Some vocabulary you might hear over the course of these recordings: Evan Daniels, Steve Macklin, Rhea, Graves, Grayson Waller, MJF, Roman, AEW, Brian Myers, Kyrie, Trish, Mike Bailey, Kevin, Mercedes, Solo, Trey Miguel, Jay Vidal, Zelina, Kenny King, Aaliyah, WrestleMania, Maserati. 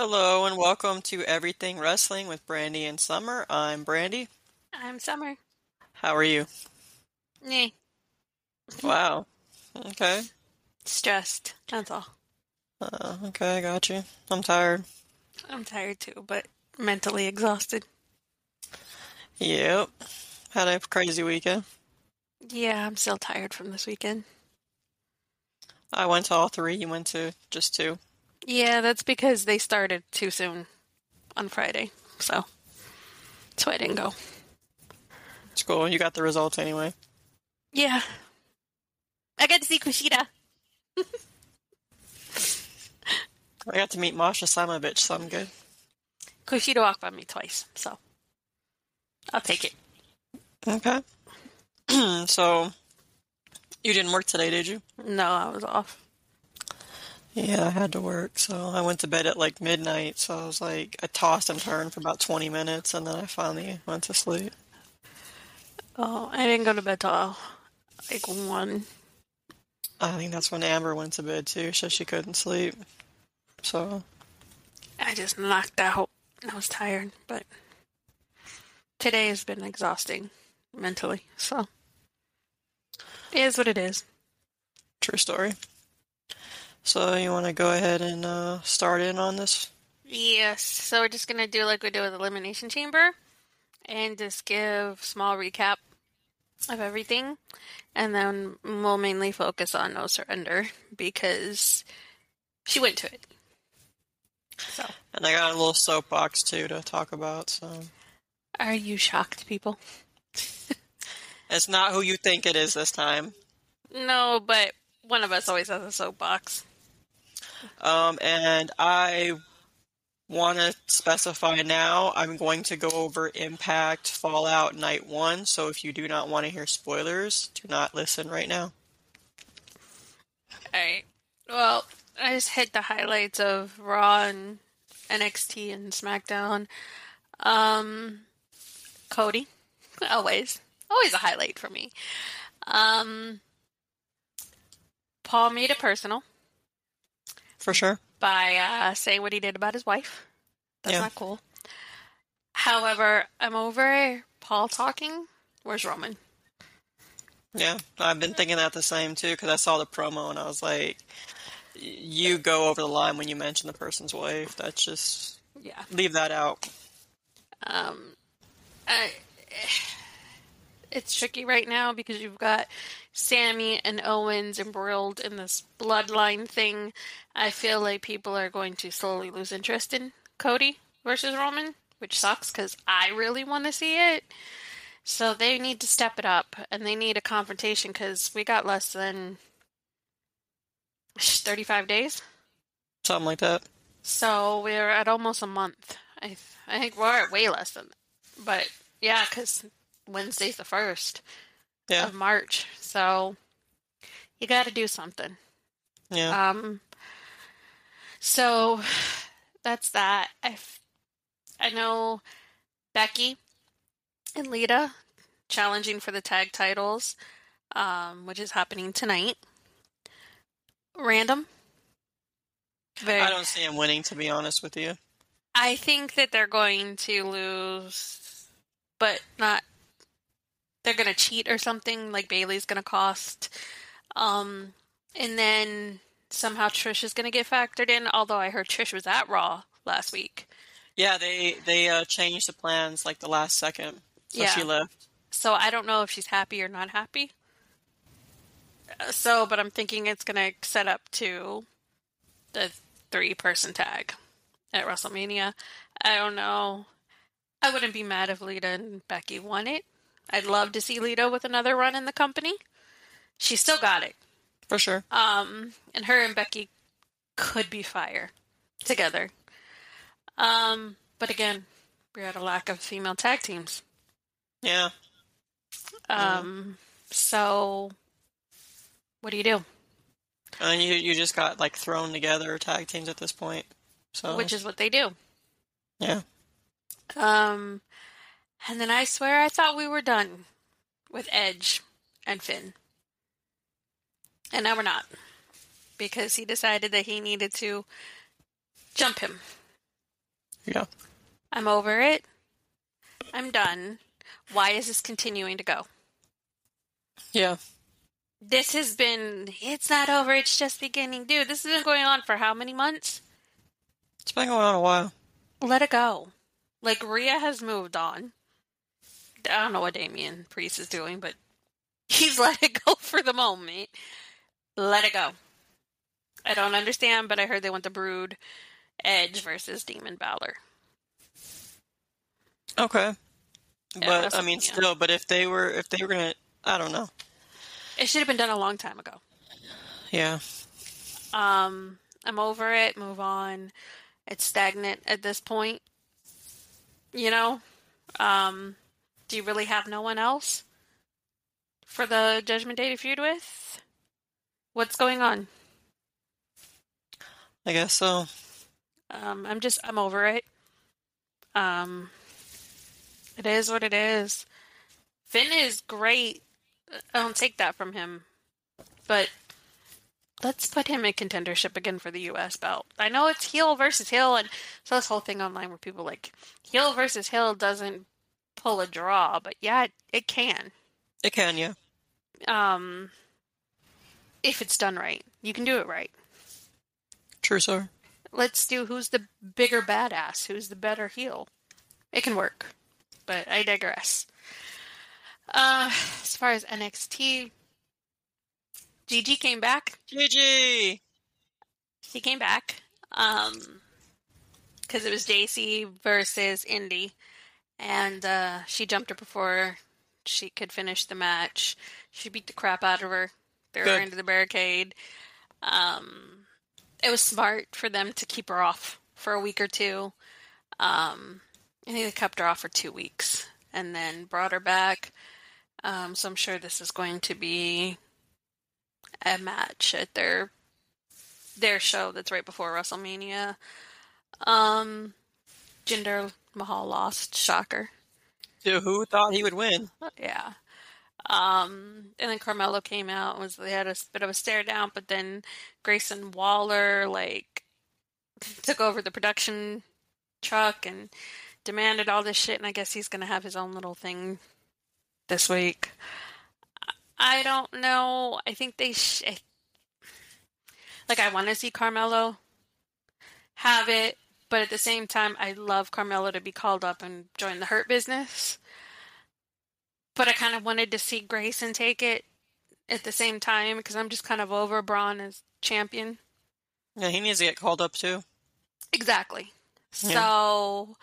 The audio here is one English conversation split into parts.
Hello and welcome to Everything Wrestling with Brandy and Summer. I'm Brandy. I'm Summer. How are you? Nah. Wow. Okay. Stressed. That's all. Okay, I got you. I'm tired. I'm tired too, but mentally exhausted. Yep. Had a crazy weekend. Yeah, I'm still tired from this weekend. I went to all three. You went to just two. Yeah, that's because they started too soon on Friday, so that's why I didn't go. It's cool. You got the results anyway. Yeah. I got to see Kushida. I got to meet Masha Slamovich, so I'm good. Kushida walked by me twice, so I'll take it. Okay. So, you didn't work today, did you? No, I was off. Yeah, I had to work, so I went to bed at like midnight, so I was like, I tossed and turned for about 20 minutes, and then I finally went to sleep. Oh, I didn't go to bed till like 1. I think that's when Amber went to bed too, so she couldn't sleep. So I just knocked out. I was tired, but today has been exhausting mentally, so it is what it is. True story. So you want to go ahead and start in on this? Yes. So we're just going to do like we do with Elimination Chamber and just give small recap of everything. And then we'll mainly focus on No Surrender because she went to it. So. And I got a little soapbox too to talk about. So. Are you shocked, people? It's not who you think it is this time. No, but one of us always has a soapbox. And I want to specify now, I'm going to go over Impact Fallout Night 1, so if you do not want to hear spoilers, do not listen right now. Alright. Well, I just hit the highlights of Raw and NXT and SmackDown. Cody. Always. Always a highlight for me. Paul made it personal. For sure. By saying what he did about his wife. That's not cool. However, I'm over Paul talking. Where's Roman? Yeah, I've been thinking that the same too, because I saw the promo and I was like, you go over the line when you mention the person's wife. That's just... yeah. Leave that out. It's tricky right now because you've got Sammy and Owens embroiled in this bloodline thing. I feel like people are going to slowly lose interest in Cody versus Roman, which sucks because I really want to see it. So they need to step it up and they need a confrontation because we got less than 35 days. Something like that. So we're at almost a month. I think we're at way less than that. But yeah, because Wednesday's the 1st of March, so you got to do something. Yeah. So that's that. I know Becky and Lita challenging for the tag titles, which is happening tonight. Random. I don't see them winning, to be honest with you. I think that they're going to lose, but not... they're going to cheat or something, like Bailey's going to cost. And then somehow Trish is going to get factored in, although I heard Trish was at Raw last week. Yeah, they changed the plans like the last second, so she left. So I don't know if she's happy or not happy. So, but I'm thinking it's going to set up to the 3-person tag at WrestleMania. I don't know. I wouldn't be mad if Lita and Becky won it. I'd love to see Lita with another run in the company. She still got it. For sure. And her and Becky could be fire together. But again, we're at a lack of female tag teams. Yeah. So, what do? And you just got, like, thrown together tag teams at this point. So. Which is what they do. Yeah. And then I swear I thought we were done with Edge and Finn. And now we're not. Because he decided that he needed to jump him. Yeah. I'm over it. I'm done. Why is this continuing to go? Yeah. This has been, it's not over, it's just beginning. Dude, this has been going on for how many months? It's been going on a while. Let it go. Like, Rhea has moved on. I don't know what Damian Priest is doing, but he's let it go for the moment. Let it go. I don't understand, but I heard they want the Brood Edge versus Demon Balor. Okay. Yeah, but, I mean, still, but if they were going to, I don't know. It should have been done a long time ago. Yeah. I'm over it. Move on. It's stagnant at this point. You know? Do you really have no one else for the Judgment Day to feud with? What's going on? I guess so. I'm over it. It is what it is. Finn is great. I don't take that from him. But let's put him in contendership again for the U.S. belt. I know it's heel versus heel, and so this whole thing online where people like, heel versus heel doesn't pull a draw, but yeah, it can. It can, yeah. If it's done right. You can do it right. True, sir. Let's do who's the bigger badass, who's the better heel. It can work. But I digress. As far as NXT, Gigi came back. Gigi! He came back. Because it was JC versus Indy. And she jumped her before she could finish the match. She beat the crap out of her. Threw her into the barricade. It was smart for them to keep her off for a week or two. I think they kept her off for 2 weeks and then brought her back. So I'm sure this is going to be a match at their show that's right before WrestleMania. Jinder Mahal lost. Shocker. So who thought he would win? Yeah. And then Carmelo came out and they had a bit of a stare down, but then Grayson Waller took over the production truck and demanded all this shit, and I guess he's going to have his own little thing this week. I don't know. I think they I want to see Carmelo have it, but at the same time, I love Carmelo to be called up and join the Hurt Business. But I kind of wanted to see Grayson take it at the same time because I'm just kind of over Braun as champion. Yeah, he needs to get called up too. Exactly. Yeah. So,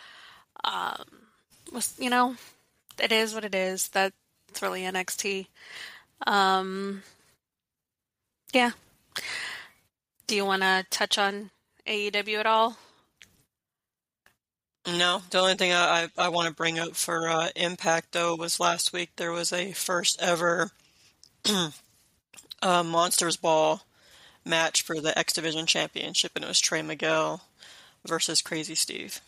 you know, it is what it is. That's really NXT. Yeah. Do you want to touch on AEW at all? No, the only thing I want to bring up for Impact, though, was last week there was a first ever Monsters Ball match for the X Division Championship, and it was Trey Miguel versus Crazy Steve.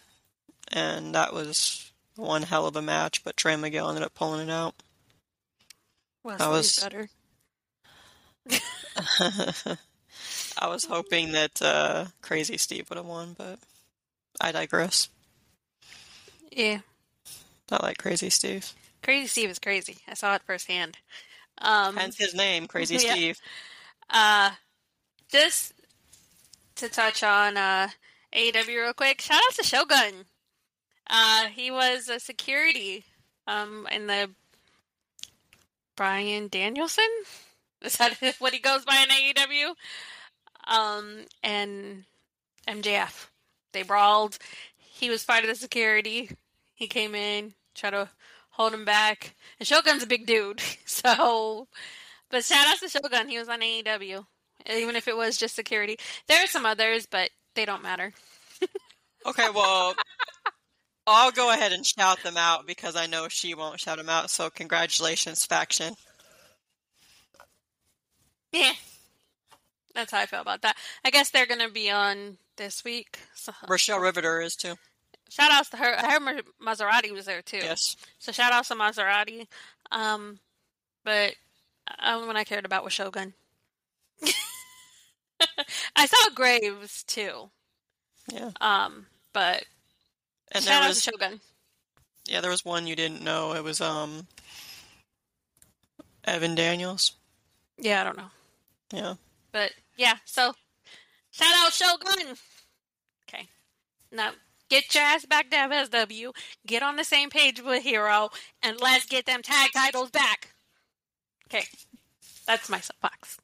And that was one hell of a match, but Trey Miguel ended up pulling it out. Wesley's better. I was hoping that Crazy Steve would have won, but I digress. Yeah. Not like Crazy Steve. Crazy Steve is crazy. I saw it firsthand. Hence his name, Crazy Steve. Just to touch on AEW real quick, shout out to Shogun. He was a security in the Brian Danielson? Is that what he goes by in AEW? And MJF. They brawled. He was part of the security. He came in, tried to hold him back. And Shogun's a big dude. But shout out to Shogun. He was on AEW. Even if it was just security. There are some others, but they don't matter. Okay, well, I'll go ahead and shout them out because I know she won't shout them out. So congratulations, Faction. Yeah. That's how I feel about that. I guess they're going to be on this week. So. Rochelle Riveter is too. Shout outs to her. I heard Maserati was there too. Yes. So shout outs to Maserati. But only one I cared about was Shogun. I saw Graves too. Yeah. But And shout out to Shogun. Yeah, there was one you didn't know. It was Evan Daniels. Yeah, I don't know. Yeah. But yeah, so shout out Shogun. Okay. Now get your ass back to FSW. Get on the same page with Hero, and let's get them tag titles back. Okay. That's my soapbox.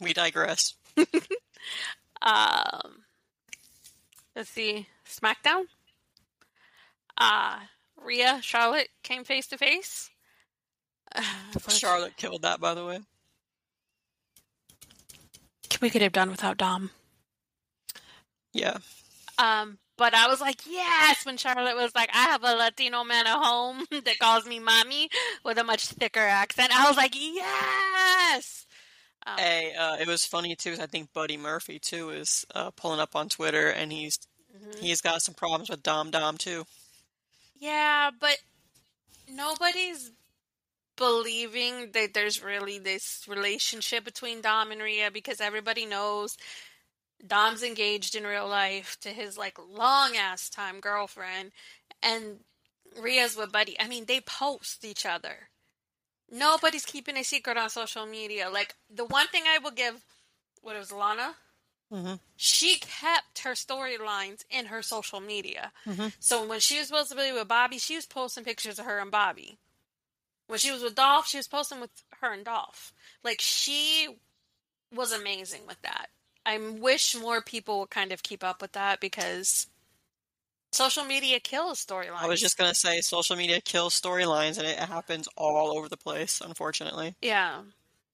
We digress. Let's see. SmackDown. Rhea, Charlotte came face to face. Charlotte killed that, by the way. We could have done without Dom. Yeah. But I was like, yes, when Charlotte was like, I have a Latino man at home that calls me mommy with a much thicker accent. I was like, yes! It was funny, too. I think Buddy Murphy, too, is pulling up on Twitter, and he's got some problems with Dom, too. Yeah, but nobody's believing that there's really this relationship between Dom and Rhea, because everybody knows Dom's engaged in real life to his, like, long-ass time girlfriend, and Rhea's with Buddy. I mean, they post each other. Nobody's keeping a secret on social media. Like, the one thing I will give, what it was, Lana? Mm-hmm. She kept her storylines in her social media. Mm-hmm. So when she was supposed to be with Bobby, she was posting pictures of her and Bobby. When she was with Dolph, she was posting with her and Dolph. Like, she was amazing with that. I wish more people would kind of keep up with that, because social media kills storylines. I was just going to say, social media kills storylines, and it happens all over the place, unfortunately. Yeah.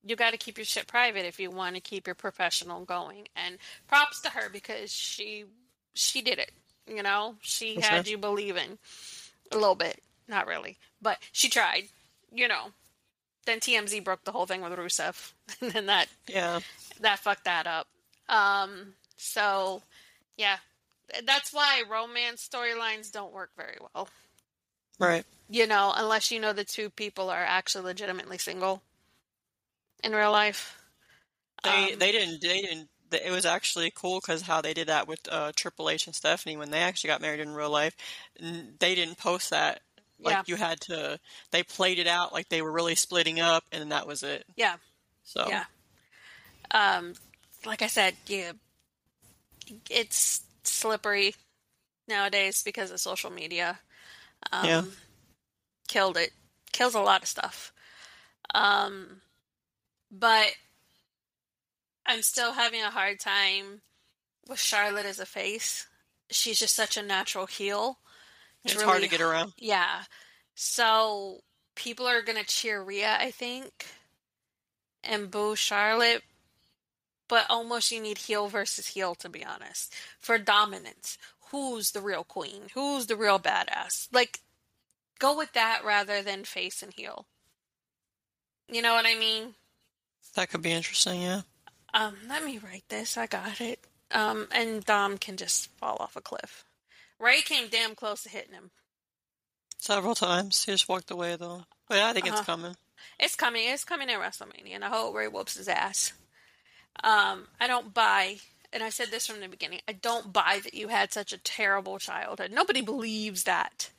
You got to keep your shit private if you want to keep your professional going. And props to her, because she did it, you know? She For had sure. you believing a little bit. Not really. But she tried. You know, then TMZ broke the whole thing with Rusev, and then that fucked that up. So, yeah, that's why romance storylines don't work very well, right? You know, unless you know the two people are actually legitimately single in real life. They didn't. It was actually cool because how they did that with Triple H and Stephanie when they actually got married in real life. They didn't post that. Like, yeah. You had to, they played it out like they were really splitting up, and then that was it. Yeah. So. Yeah. Like I said, yeah, it's slippery nowadays because of social media. Yeah. Killed it. Kills a lot of stuff. But I'm still having a hard time with Charlotte as a face. She's just such a natural heel. It's really hard to get around. Yeah. So people are going to cheer Rhea, I think, and boo Charlotte. But almost you need heel versus heel, to be honest, for dominance. Who's the real queen? Who's the real badass? Like, go with that rather than face and heel. You know what I mean? That could be interesting, yeah. Let me write this. I got it. And Dom can just fall off a cliff. Rey came damn close to hitting him. Several times. He just walked away, though. But I think it's coming. It's coming. It's coming in WrestleMania, and I hope Rey whoops his ass. I don't buy, and I said this from the beginning, I don't buy that you had such a terrible childhood. Nobody believes that.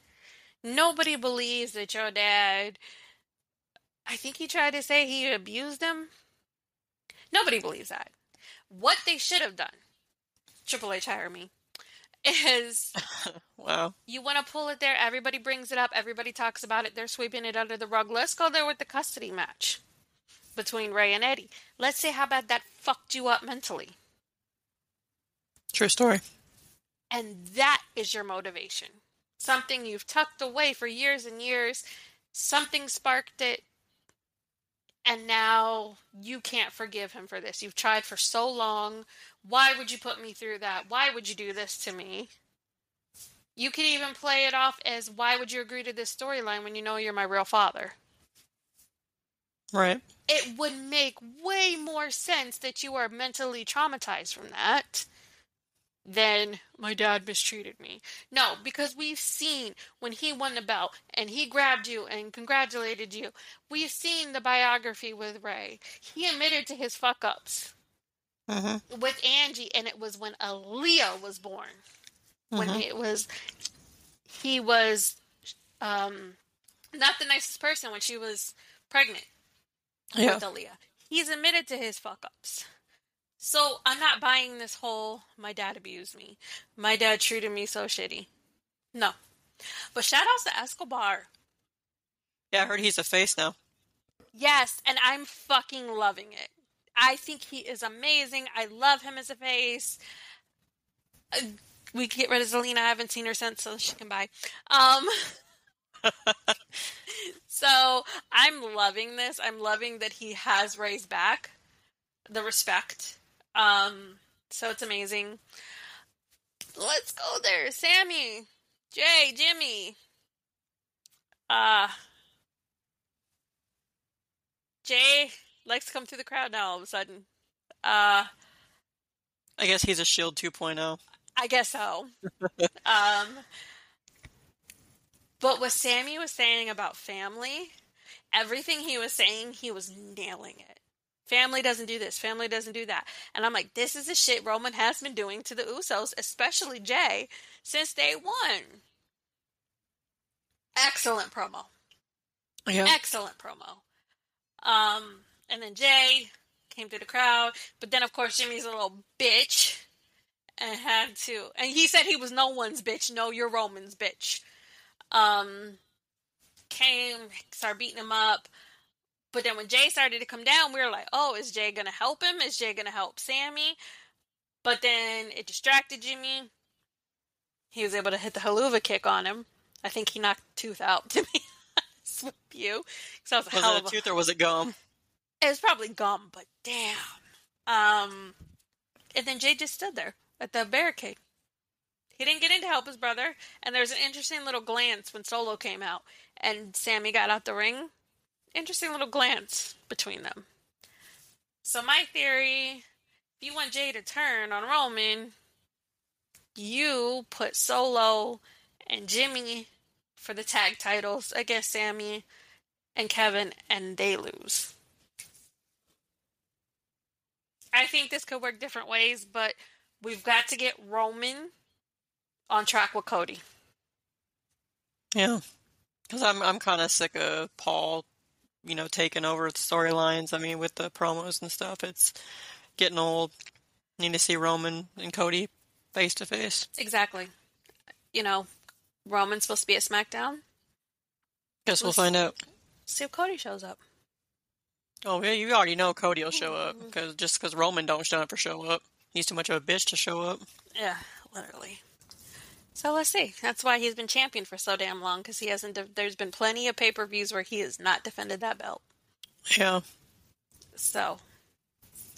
Nobody believes that your dad, I think he tried to say he abused him. Nobody believes that. What they should have done, Triple H hire me, is wow. You want to pull it there, everybody brings it up, everybody talks about it, they're sweeping it under the rug. Let's go there with the custody match between Rey and Eddie. Let's say how bad that fucked you up mentally. True story. And that is your motivation. Something you've tucked away for years and years, something sparked it, and now you can't forgive him for this. You've tried for so long. Why would you put me through that? Why would you do this to me? You could even play it off as, why would you agree to this storyline when you know you're my real father? Right. It would make way more sense that you are mentally traumatized from that than, my dad mistreated me. No, because we've seen when he won the belt and he grabbed you and congratulated you. We've seen the biography with Rey. He admitted to his fuck-ups. Mm-hmm. With Angie, and it was when Aaliyah was born. Mm-hmm. When it was, he was not the nicest person when she was pregnant with Aaliyah. He's admitted to his fuck-ups. So I'm not buying this whole, my dad abused me, my dad treated me so shitty. No. But shout outs to Escobar. Yeah, I heard he's a face now. Yes, and I'm fucking loving it. I think he is amazing. I love him as a face. We can get rid of Zelina. I haven't seen her since, so she can buy. So I'm loving this. I'm loving that he has Rey's back. The respect. So it's amazing. Let's go there. Sammy, Jey, Jimmy. Jey likes to come through the crowd now all of a sudden. I guess he's a Shield 2.0. I guess so. But what Sammy was saying about family, everything he was saying, he was nailing it. Family doesn't do this. Family doesn't do that. And I'm like, this is the shit Roman has been doing to the Usos, especially Jey, since day one. Excellent promo. Yeah. Excellent promo. And then Jey came to the crowd. But then, of course, Jimmy's a little bitch. And had to. And he said he was no one's bitch. No, you're Roman's bitch. Came, started beating him up. But then when Jey started to come down, we were like, oh, is Jey going to help him? Is Jey going to help Sammy? But then it distracted Jimmy. He was able to hit the Haluva kick on him. I think he knocked a tooth out, to be honest with you. So was it a tooth or was it gum? It was probably gum, but damn. And then Jey just stood there at the barricade. He didn't get in to help his brother. And there was an interesting little glance when Solo came out and Sammy got out the ring. Interesting little glance between them. So my theory, if you want Jey to turn on Roman, you put Solo and Jimmy for the tag titles against Sammy and Kevin, and they lose. I think this could work different ways, but we've got to get Roman on track with Cody. Yeah. Because I'm kind of sick of Paul, you know, taking over the storylines. I mean, with the promos and stuff, it's getting old. Need to see Roman and Cody face to face. Exactly. You know, Roman's supposed to be at SmackDown. Guess we'll find out. See if Cody shows up. Oh, yeah, you already know Cody will show up. Just because Roman don't show up or show up. He's too much of a bitch to show up. Yeah, literally. So let's see. That's why he's been champion for so damn long, because he hasn't. There's been plenty of pay-per-views where he has not defended that belt. Yeah. So,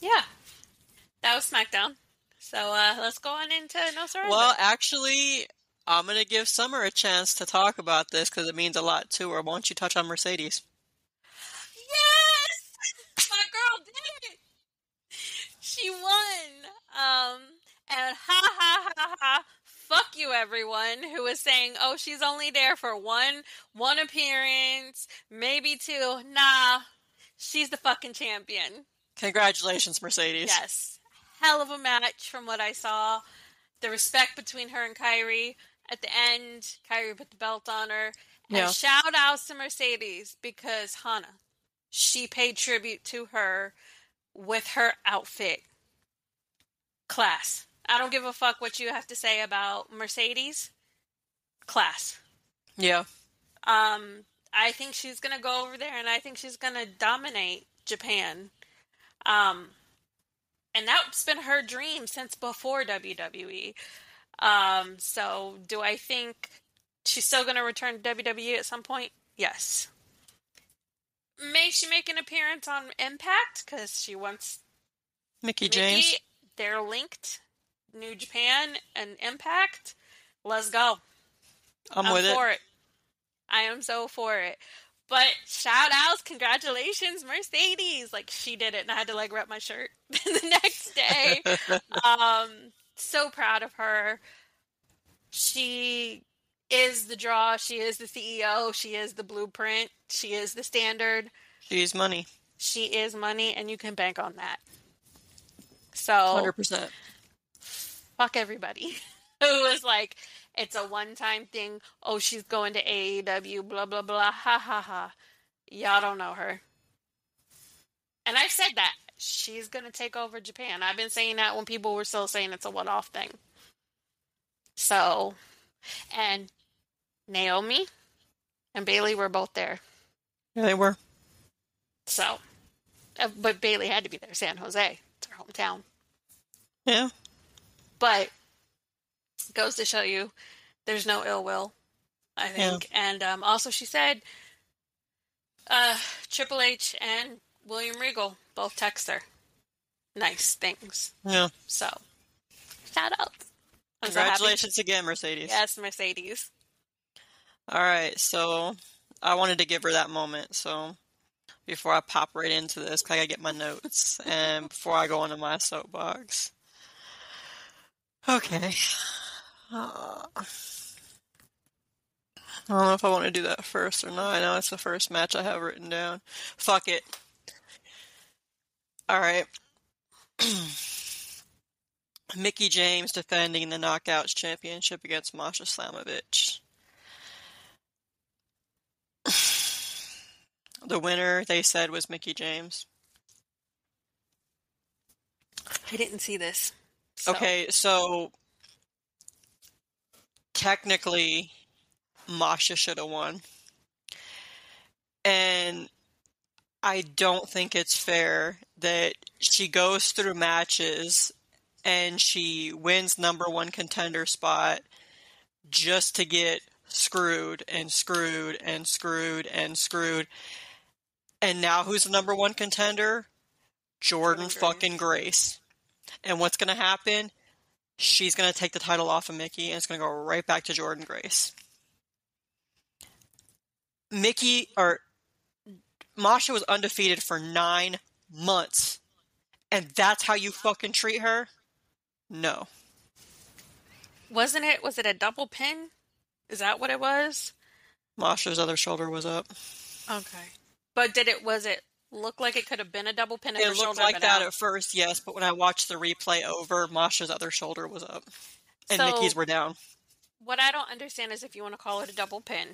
yeah, that was SmackDown. So let's go on into No Surrender. Well, actually, I'm gonna give Summer a chance to talk about this because it means a lot to her. Why don't you touch on Mercedes? Yes, my girl did it. She won. And ha. Fuck you, everyone who is saying, oh, she's only there for one appearance, maybe two. Nah, she's the fucking champion. Congratulations, Mercedes. Yes. Hell of a match from what I saw. The respect between her and Kyrie. At the end, Kyrie put the belt on her. Yeah. And shout outs to Mercedes because Hana, she paid tribute to her with her outfit. Class. I don't give a fuck what you have to say about Mercedes. Class. Yeah. I think she's going to go over there, and I think she's going to dominate Japan. And that's been her dream since before WWE. So do I think she's still going to return to WWE at some point? Yes. May she make an appearance on Impact? Because she wants Mickey James. They're linked. New Japan and Impact. Let's go. I'm with it. I am so for it. But shout outs, congratulations, Mercedes. Like, she did it, and I had to like wrap my shirt the next day. So proud of her. She is the draw. She is the CEO. She is the blueprint. She is the standard. She's money. She is money, and you can bank on that. So 100%. Fuck everybody who was like, It's a one-time thing. Oh, she's going to AEW, blah, blah, blah, ha, ha, ha. Y'all don't know her. And I've said that. She's going to take over Japan. I've been saying that when people were still saying it's a one-off thing. So, and Naomi and Bayley were both there. Yeah, they were. So, but Bayley had to be there. San Jose, it's her hometown. Yeah. But goes to show you, there's no ill will, I think. Yeah. And also she said, Triple H and William Regal both text her nice things. Yeah. So, shout out. I'm Congratulations so again, Mercedes. Yes, Mercedes. All right, so I wanted to give her that moment, so before I pop right into this, because I got to get my notes, and before I go into my soapbox. Okay. I don't know if I want to do that first or not. I know it's the first match I have written down. Fuck it. All right. Mickie James defending the Knockouts Championship against Masha Slamovich. The winner, they said, was Mickie James. I didn't see this. So. Okay, so technically, Masha should have won. And I don't think it's fair that she goes through matches and she wins number one contender spot just to get screwed and screwed and screwed and screwed. And now who's the number one contender? Jordan fucking Grace. And what's going to happen? She's going to take the title off of Mickie and it's going to go right back to Jordan Grace. Mickie or Masha was undefeated for 9 months. And that's how you fucking treat her? No. Wasn't it? Was it a double pin? Is that what it was? Masha's other shoulder was up. Okay. But was it look like it could have been a double pin? It looked like that out at first, yes. But when I watched the replay over, Masha's other shoulder was up. And so, Mickey's were down. What I don't understand is if you want to call it a double pin,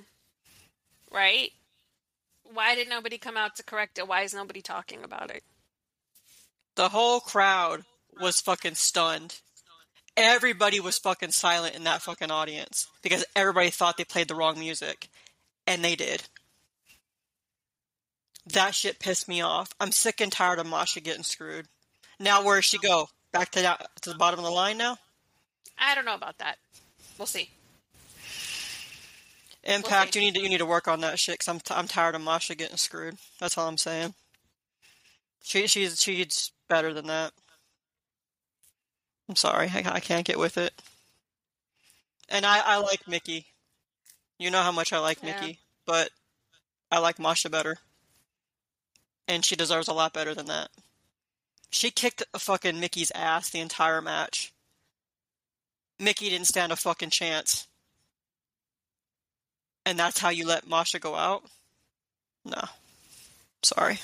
right? Why did nobody come out to correct it? Why is nobody talking about it? The whole crowd was fucking stunned. Everybody was fucking silent in that fucking audience because everybody thought they played the wrong music. And they did. That shit pissed me off. I'm sick and tired of Masha getting screwed. Now where does she go? Back to the bottom of the line now? I don't know about that. We'll see. Impact, we'll see. You need to work on that shit because I'm tired of Masha getting screwed. That's all I'm saying. She's better than that. I'm sorry. I can't get with it. And I like Mickie. You know how much I like Mickie, but I like Masha better. And she deserves a lot better than that. She kicked a fucking Mickey's ass the entire match. Mickie didn't stand a fucking chance. And that's how you let Masha go out? No. Sorry.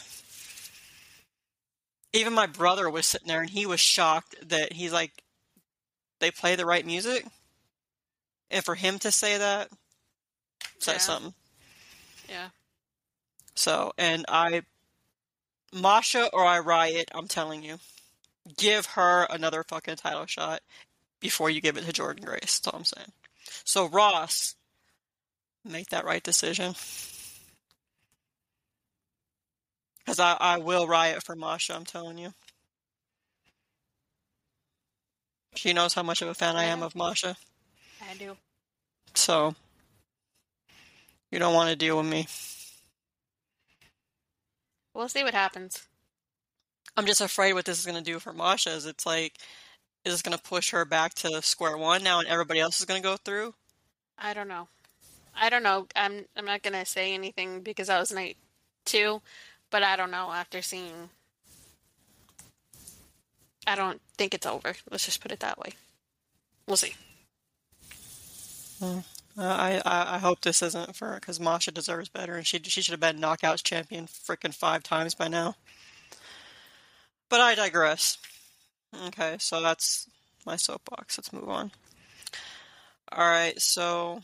Even my brother was sitting there and he was shocked that he's like, they play the right music? And for him to say that, says something. Yeah. So, and Masha or I riot, I'm telling you. Give her another fucking title shot before you give it to Jordan Grace. That's all I'm saying. So, Ross, make that right decision. Because I will riot for Masha, I'm telling you. She knows how much of a fan I am of Masha. I do. So, you don't want to deal with me. We'll see what happens. I'm just afraid what this is going to do for Masha is it's like, is this going to push her back to square one now and everybody else is going to go through? I don't know. I'm not going to say anything because that was night two, but I don't know after seeing. I don't think it's over. Let's just put it that way. We'll see. I hope this isn't for her because Masha deserves better and she should have been Knockouts champion freaking 5 times by now. But I digress. Okay, so that's my soapbox. Let's move on. Alright, so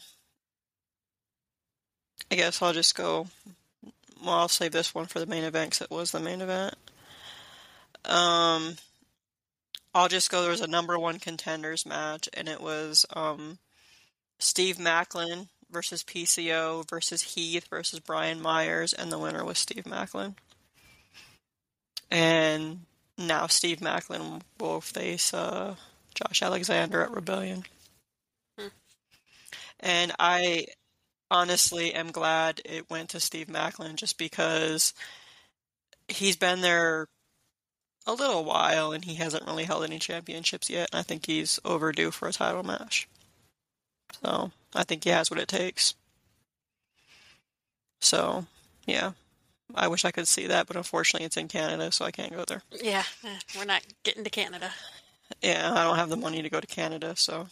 I guess I'll just go. Well, I'll save this one for the main event because it was the main event. I'll just go. There was a number one contenders match, and it was Steve Macklin versus PCO versus Heath versus Brian Myers, and the winner was Steve Macklin. And now Steve Macklin will face Josh Alexander at Rebellion. And I honestly am glad it went to Steve Macklin just because he's been there a little while and he hasn't really held any championships yet. And I think he's overdue for a title match. So I think he has what it takes. So, yeah. I wish I could see that, but unfortunately it's in Canada, so I can't go there. Yeah, we're not getting to Canada. Yeah, I don't have the money to go to Canada, so...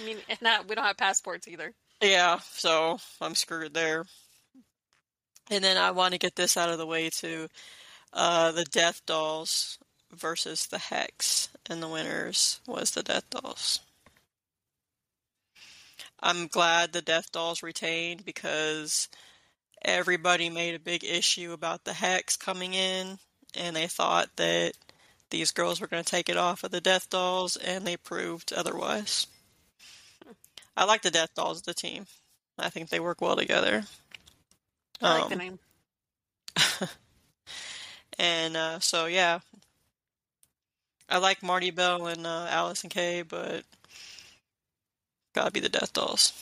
I mean, we don't have passports either. Yeah, so I'm screwed there. And then I want to get this out of the way, too. The Death Dolls versus the Hex, and the winners was the Death Dolls. I'm glad the Death Dolls retained because everybody made a big issue about the Hex coming in, and they thought that these girls were going to take it off of the Death Dolls, and they proved otherwise. I like the Death Dolls as the team. I think they work well together. I like the name. And so, yeah. I like Marty Bell and Allison Kay, but gotta be the Death Dolls.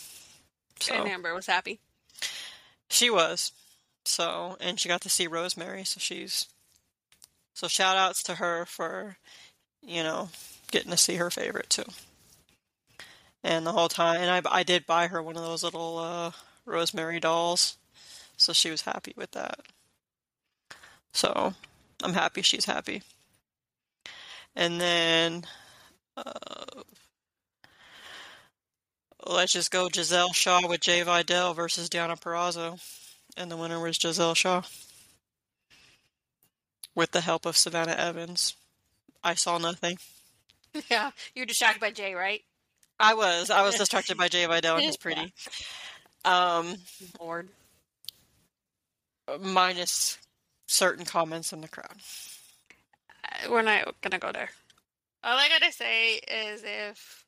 So. And Amber was happy. She was. So, and she got to see Rosemary, so she's... So shout outs to her for, you know, getting to see her favorite, too. And the whole time, and I did buy her one of those little Rosemary dolls, so she was happy with that. So, I'm happy she's happy. And then, let's just go Giselle Shaw with Jay Vidal versus Deonna Purrazzo, and the winner was Giselle Shaw. With the help of Savannah Evans. I saw nothing. Yeah, you were distracted by Jay, right? I was distracted by Jey Vidal and his pretty. Yeah. Bored. Minus certain comments in the crowd. We're not going to go there. All I got to say is if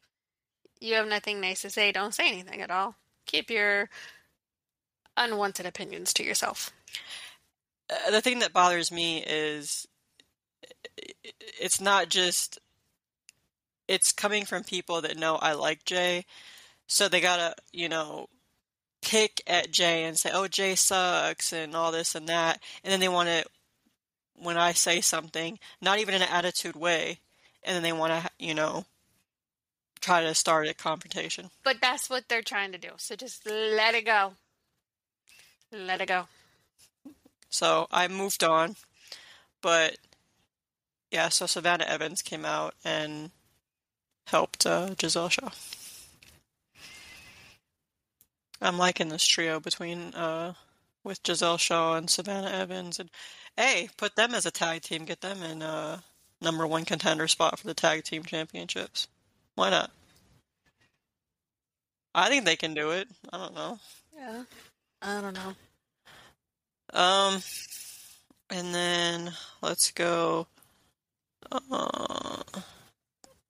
you have nothing nice to say, don't say anything at all. Keep your unwanted opinions to yourself. The thing that bothers me is it's not just... It's coming from people that know I like Jey, so they gotta, you know, pick at Jey and say, oh, Jey sucks, and all this and that, and then they want to, when I say something, not even in an attitude way, and then they want to, you know, try to start a confrontation. But that's what they're trying to do, so just let it go. Let it go. So, I moved on, but, yeah, so Savannah Evans came out and helped Giselle Shaw. I'm liking this trio between with Giselle Shaw and Savannah Evans, and hey, put them as a tag team, get them in number one contender spot for the tag team championships. Why not? I think they can do it. I don't know. Yeah, I don't know. And then let's go.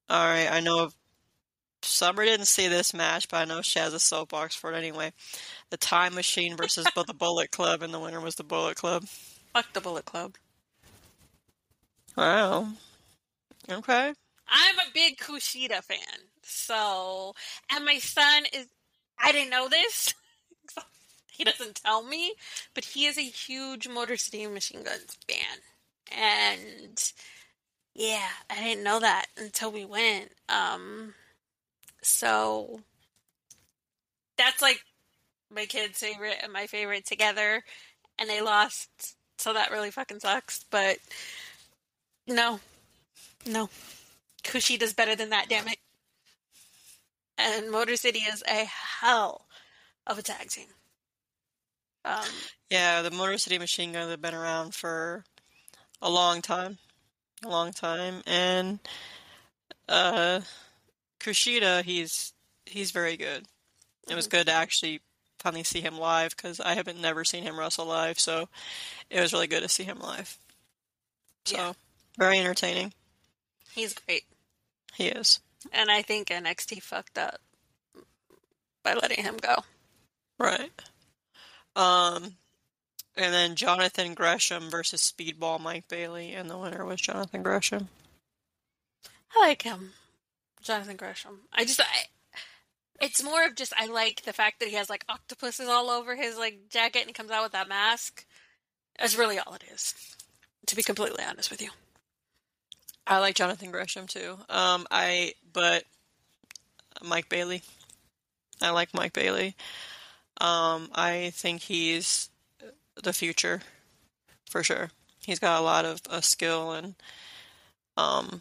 Alright, I know Summer didn't see this match, but I know she has a soapbox for it anyway. The Time Machine versus the Bullet Club, and the winner was the Bullet Club. Fuck the Bullet Club. Wow. Okay. I'm a big Kushida fan, so... And my son is... I didn't know this. He doesn't tell me, but he is a huge Motor City Machine Guns fan. And... yeah, I didn't know that until we went. So that's like my kids' favorite and my favorite together, and they lost, so that really fucking sucks. But no, Kushida's better than that, damn it. And Motor City is a hell of a tag team. Yeah, the Motor City Machine Guns have been around for a long time. And Kushida, he's he's very good. It was good to actually finally see him live, because I haven't never seen him wrestle live, so it was really good to see him live. So, yeah. Very entertaining. He's great. He is. And I think NXT fucked up by letting him go. Right. And then Jonathan Gresham versus Speedball Mike Bailey, and the winner was Jonathan Gresham. I like him. Jonathan Gresham. It's more of just, I like the fact that he has, like, octopuses all over his, like, jacket, and he comes out with that mask. That's really all it is, to be completely honest with you. I like Jonathan Gresham, too. But Mike Bailey. I like Mike Bailey. I think he's the future, for sure. He's got a lot of skill, and I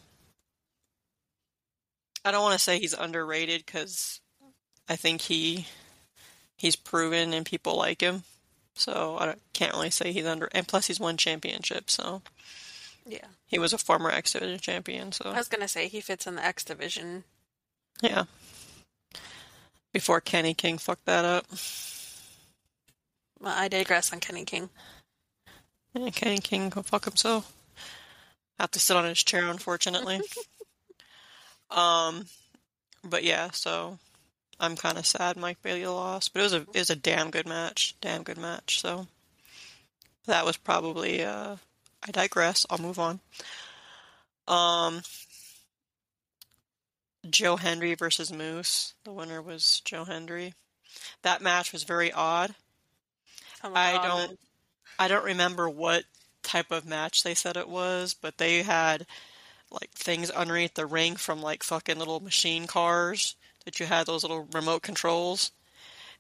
don't want to say he's underrated, because I think he's proven and people like him. So I can't really say he's and plus he's won championships, so yeah. He was a former X Division champion, so I was gonna say he fits in the X Division. Yeah. Before Kenny King fucked that up. Well, I digress on Kenny King. Yeah, Kenny King go fuck himself. I have to sit on his chair, unfortunately. But yeah, so I'm kind of sad Mike Bailey lost, but it was a damn good match. So that was probably I digress. I'll move on. Joe Hendry versus Moose. The winner was Joe Hendry. That match was very odd. I don't remember what type of match they said it was, but they had like things underneath the ring from like fucking little machine cars that you had, those little remote controls,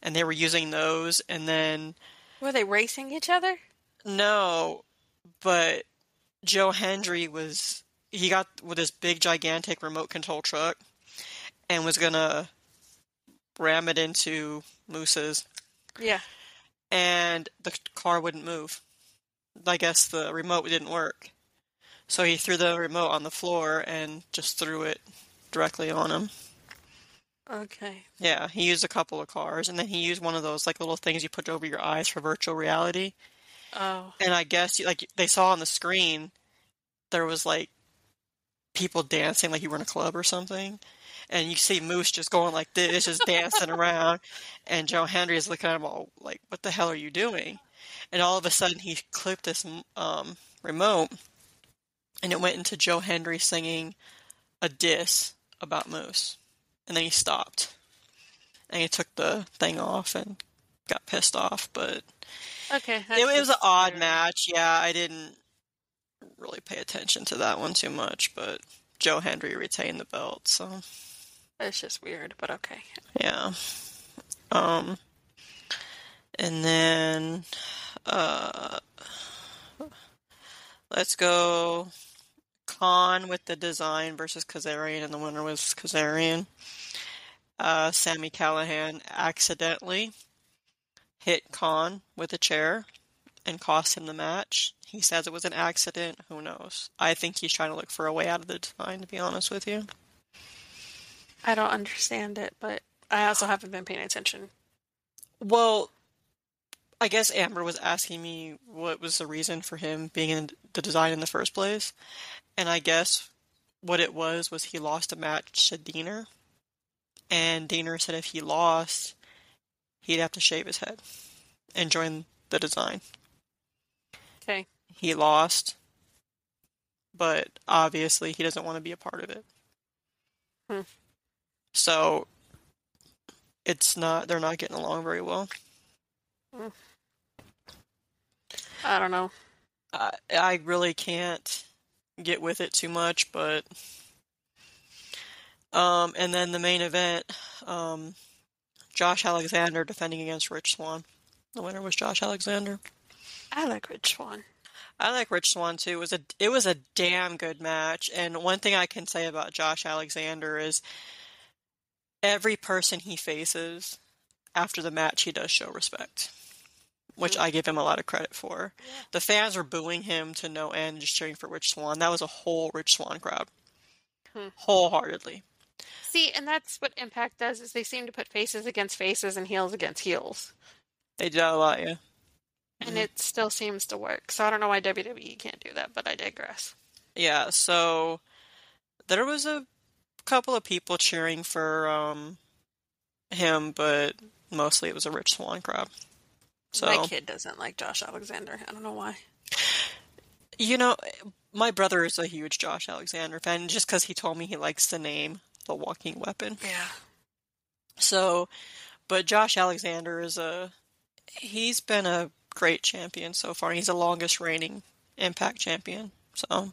and they were using those. And then were they racing each other? No, but Joe Hendry he got with this big gigantic remote control truck and was gonna ram it into Moose's. Yeah. And the car wouldn't move. I guess the remote didn't work. So he threw the remote on the floor and just threw it directly on him. Okay. Yeah, he used a couple of cars, and then he used one of those like little things you put over your eyes for virtual reality. Oh. And I guess like they saw on the screen there was like people dancing like you were in a club or something. And you see Moose just going like this, just dancing around. And Joe Hendry is looking at him all like, what the hell are you doing? And all of a sudden he clipped this remote, and it went into Joe Hendry singing a diss about Moose. And then he stopped. And he took the thing off and got pissed off. But okay, it was an odd match. Yeah, I didn't really pay attention to that one too much. But Joe Hendry retained the belt, so... It's just weird, but okay. Yeah. And then let's go Khan with the design versus Kazarian, and the winner was Kazarian. Sami Callihan accidentally hit Khan with a chair and cost him the match. He says it was an accident. Who knows? I think he's trying to look for a way out of the design, to be honest with you. I don't understand it, but I also haven't been paying attention. Well, I guess Amber was asking me what was the reason for him being in the design in the first place. And I guess what it was he lost a match to Diener. And Diener said if he lost, he'd have to shave his head and join the design. Okay. He lost, but obviously he doesn't want to be a part of it. Hmm. So they're not getting along very well. I don't know. I really can't get with it too much, but and then the main event, Josh Alexander defending against Rich Swann. The winner was Josh Alexander. I like Rich Swann. I like Rich Swann too. It was a damn good match, and one thing I can say about Josh Alexander is every person he faces after the match, he does show respect, which I give him a lot of credit for. Yeah. The fans were booing him to no end, just cheering for Rich Swann. That was a whole Rich Swann crowd, wholeheartedly. See, and that's what Impact does, is they seem to put faces against faces and heels against heels. They do that a lot, yeah. And it still seems to work. So I don't know why WWE can't do that, but I digress. Yeah, so there was a couple of people cheering for him, but mostly it was a Rich Swann crowd. So my kid doesn't like Josh Alexander. I don't know why. You know, my brother is a huge Josh Alexander fan, just because he told me he likes the name The Walking Weapon. Yeah. So, but Josh Alexander is he's been a great champion so far. He's the longest reigning Impact champion. So,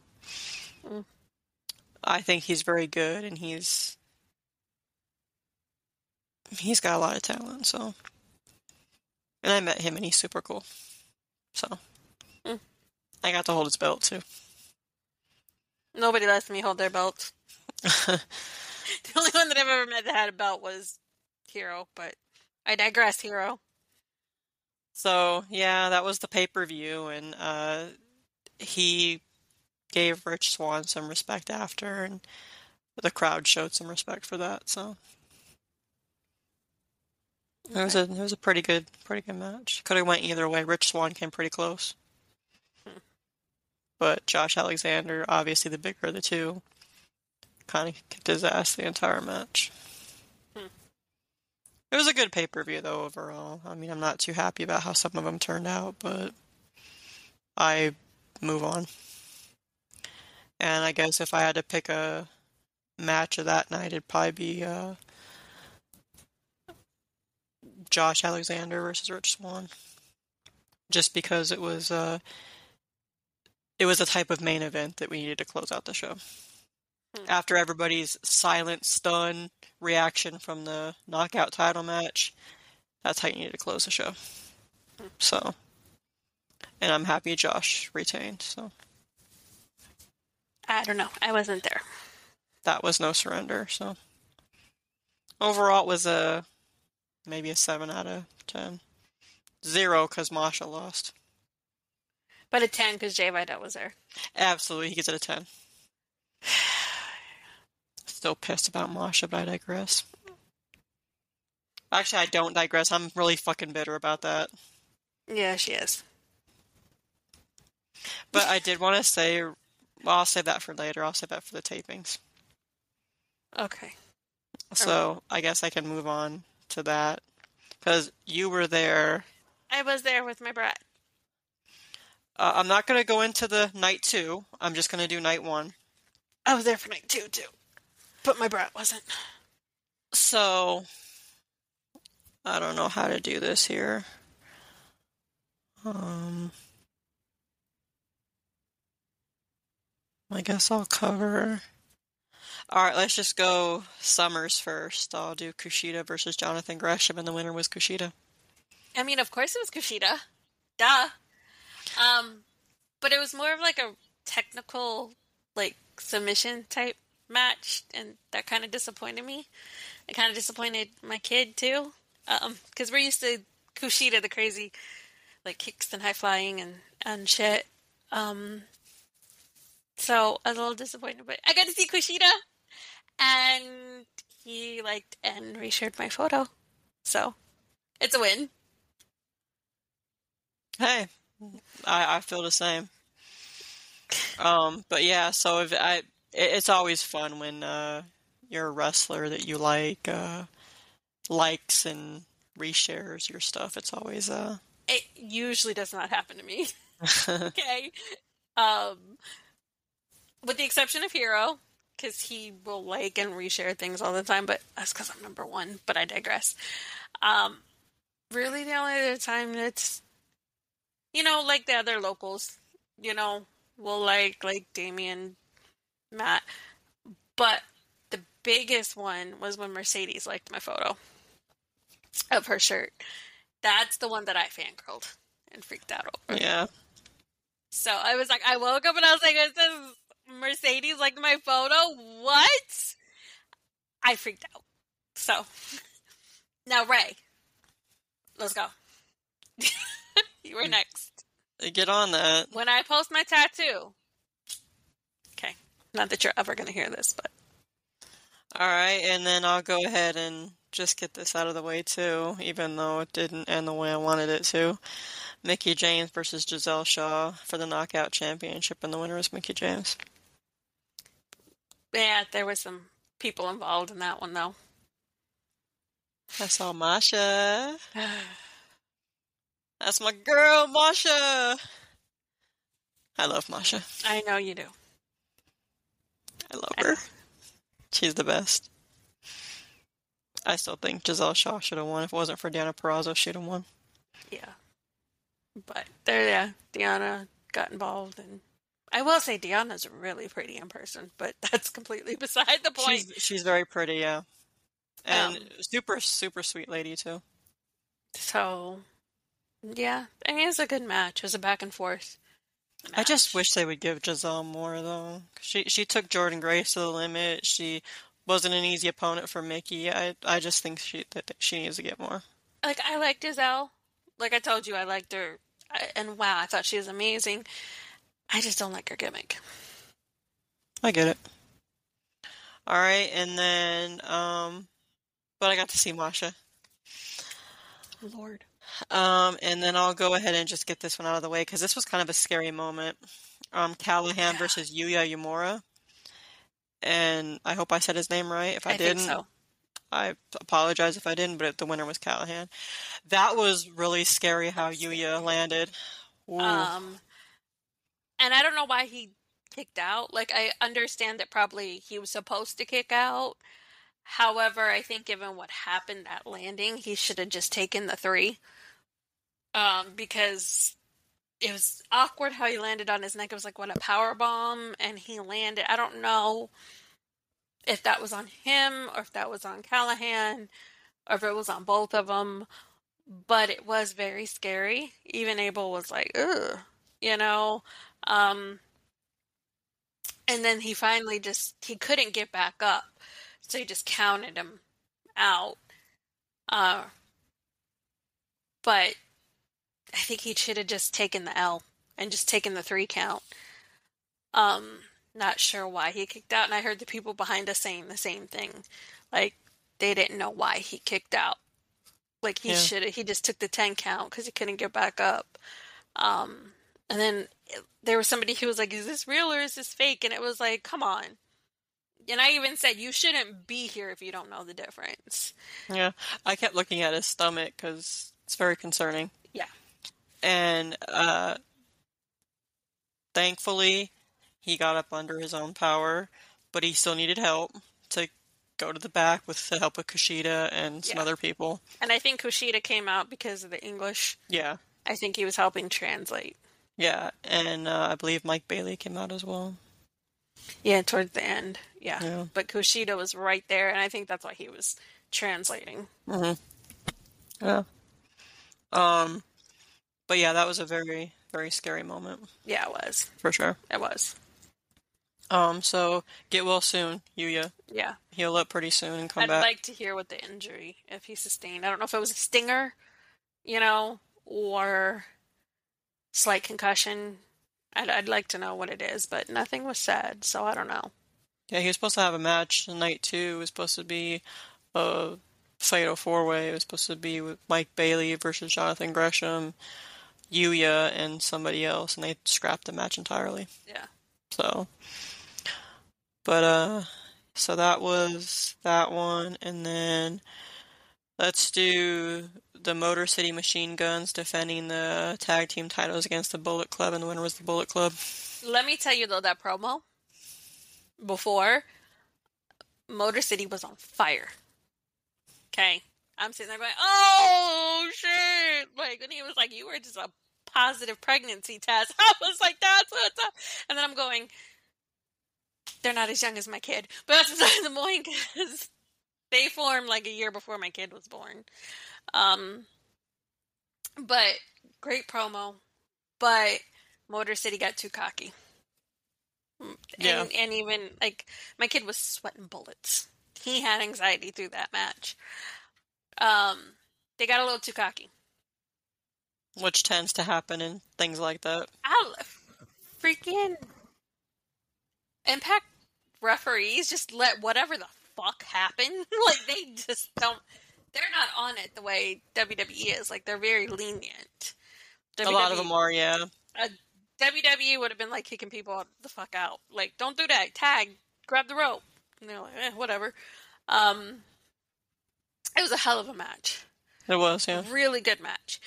I think he's very good, and he's got a lot of talent, so. And I met him, and he's super cool. So, I got to hold his belt, too. Nobody lets me hold their belt. The only one that I've ever met that had a belt was Hero, but I digress, Hero. So, yeah, that was the pay-per-view, and he gave Rich Swann some respect after, and the crowd showed some respect for that, so. Okay. It was a pretty good match. Could have went either way. Rich Swann came pretty close. But Josh Alexander, obviously the bigger of the two, kind of kicked his ass the entire match. It was a good pay-per-view, though, overall. I mean, I'm not too happy about how some of them turned out, but I move on. And I guess if I had to pick a match of that night, it'd probably be Josh Alexander versus Rich Swann. Just because it was a type of main event that we needed to close out the show. After everybody's silent stun reaction from the knockout title match, that's how you needed to close the show. So, and I'm happy Josh retained, so. I don't know. I wasn't there. That was No Surrender, so. Overall, it was maybe a 7 out of 10. 0 because Masha lost. But a 10 because Jey Vidal was there. Absolutely, he gets it a 10. Still pissed about Masha, but I digress. Actually, I don't digress. I'm really fucking bitter about that. Yeah, she is. But I did want to say, well, I'll save that for later. I'll save that for the tapings. Okay. So, I guess I can move on to that. Because you were there. I was there with my brat. I'm not going to go into the night 2. I'm just going to do night 1. I was there for night 2, too. But my brat wasn't. So, I don't know how to do this here. I guess I'll cover. Alright, let's just go Summers first. I'll do Kushida versus Jonathan Gresham, and the winner was Kushida. I mean, of course it was Kushida. Duh. But it was more of like a technical, like, submission type match, and that kind of disappointed me. It kind of disappointed my kid too, because we're used to Kushida, the crazy, like, kicks and high flying and shit. So I was a little disappointed, but I got to see Kushida, and he liked and reshared my photo, so it's a win. Hey, I feel the same. But yeah, so if I. It's always fun when you're a wrestler that you like likes and reshares your stuff. It's always It usually does not happen to me. Okay, with the exception of Hero, because he will like and reshare things all the time. But that's because I'm number one. But I digress. Really, the only other time that's, you know, like the other locals, you know, will like Damien. Matt, but the biggest one was when Mercedes liked my photo of her shirt. That's the one that I fangirled and freaked out over. Yeah. So I was like, I woke up and I was like, it says Mercedes liked my photo? What? I freaked out. So now Rey, let's go. You were next. Get on that. When I post my tattoo. Not that you're ever going to hear this, but... All right, and then I'll go ahead and just get this out of the way too, even though it didn't end the way I wanted it to. Mickie James versus Giselle Shaw for the Knockout Championship, and the winner is Mickie James. Yeah, there was some people involved in that one, though. I saw Masha. That's my girl, Masha. I love Masha. I know you do. I love her. She's the best. I still think Giselle Shaw should have won. If it wasn't for Deonna Purrazzo, she'd have won. Yeah. But there, yeah, Deonna got involved, and I will say Deanna's really pretty in person, but that's completely beside the point. She's very pretty, yeah. And super, super sweet lady, too. So, yeah. I mean, it was a good match. It was a back and forth match. I just wish they would give Giselle more, though. She took Jordynne Grace to the limit. She wasn't an easy opponent for Mickie. I just think she needs to get more. Like, I like Giselle. Like I told you, I liked her. And wow, I thought she was amazing. I just don't like her gimmick. I get it. All right, and then, but I got to see Masha. Lord. And then I'll go ahead and just get this one out of the way, because this was kind of a scary moment. Callahan versus Yuya Uemura. And I hope I said his name right. If I didn't, think so. I apologize if I didn't, but the winner was Callahan. That was really scary how Yuya landed. Ooh. And I don't know why he kicked out. Like, I understand that probably he was supposed to kick out. However, I think given what happened at landing, he should have just taken the 3. Because it was awkward how he landed on his neck. It was like, what, a power bomb, and he landed. I don't know if that was on him or if that was on Callahan or if it was on both of them. But it was very scary. Even Abel was like, ugh, you know. And then he finally he couldn't get back up, so he just counted him out. But I think he should have just taken the L and just taken the 3 count. Not sure why he kicked out, and I heard the people behind us saying the same thing. Like, they didn't know why he kicked out. Like, he just took the 10 count because he couldn't get back up. And then there was somebody who was like, is this real or is this fake? And it was like, come on. And I even said, you shouldn't be here if you don't know the difference. Yeah. I kept looking at his stomach because it's very concerning. Yeah. And thankfully, he got up under his own power, but he still needed help to go to the back with the help of Kushida and some other people. And I think Kushida came out because of the English. Yeah. I think he was helping translate. Yeah, and I believe Mike Bailey came out as well. Yeah, towards the end. Yeah. But Kushida was right there, and I think that's why he was translating. Mm-hmm. Yeah. But yeah, that was a very, very scary moment. Yeah, it was. For sure. It was. So, get well soon, Yuya. Yeah. Heal up pretty soon and come back. I'd like to hear what the injury, if he sustained. I don't know if it was a stinger, you know, or slight concussion. I'd like to know what it is, but nothing was said, so I don't know. Yeah, he was supposed to have a match night 2. It was supposed to be a fatal 4-way. It was supposed to be with Mike Bailey versus Jonathan Gresham, Yuya, and somebody else, and they scrapped the match entirely. Yeah. So, but so that was that one, and then let's do the Motor City Machine Guns defending the tag team titles against the Bullet Club, and the winner was the Bullet Club. Let me tell you, though, that promo before, Motor City was on fire. Okay? I'm sitting there going, oh, shit! Like, when he was like, you were just a positive pregnancy test. I was like, that's what's up! And then I'm going, they're not as young as my kid. But that's beside the point, because they formed like a year before my kid was born. But great promo. But Motor City got too cocky. Yeah. And even like my kid was sweating bullets. He had anxiety through that match. They got a little too cocky. Which tends to happen in things like that. Freaking Impact referees just let whatever the fuck happened? Like, they just don't... They're not on it the way WWE is. Like, they're very lenient. WWE, a lot of them are, yeah. WWE would have been, like, kicking people the fuck out. Like, don't do that. Tag. Grab the rope. And they're like, eh, whatever. It was a hell of a match. It was, yeah. A really good match.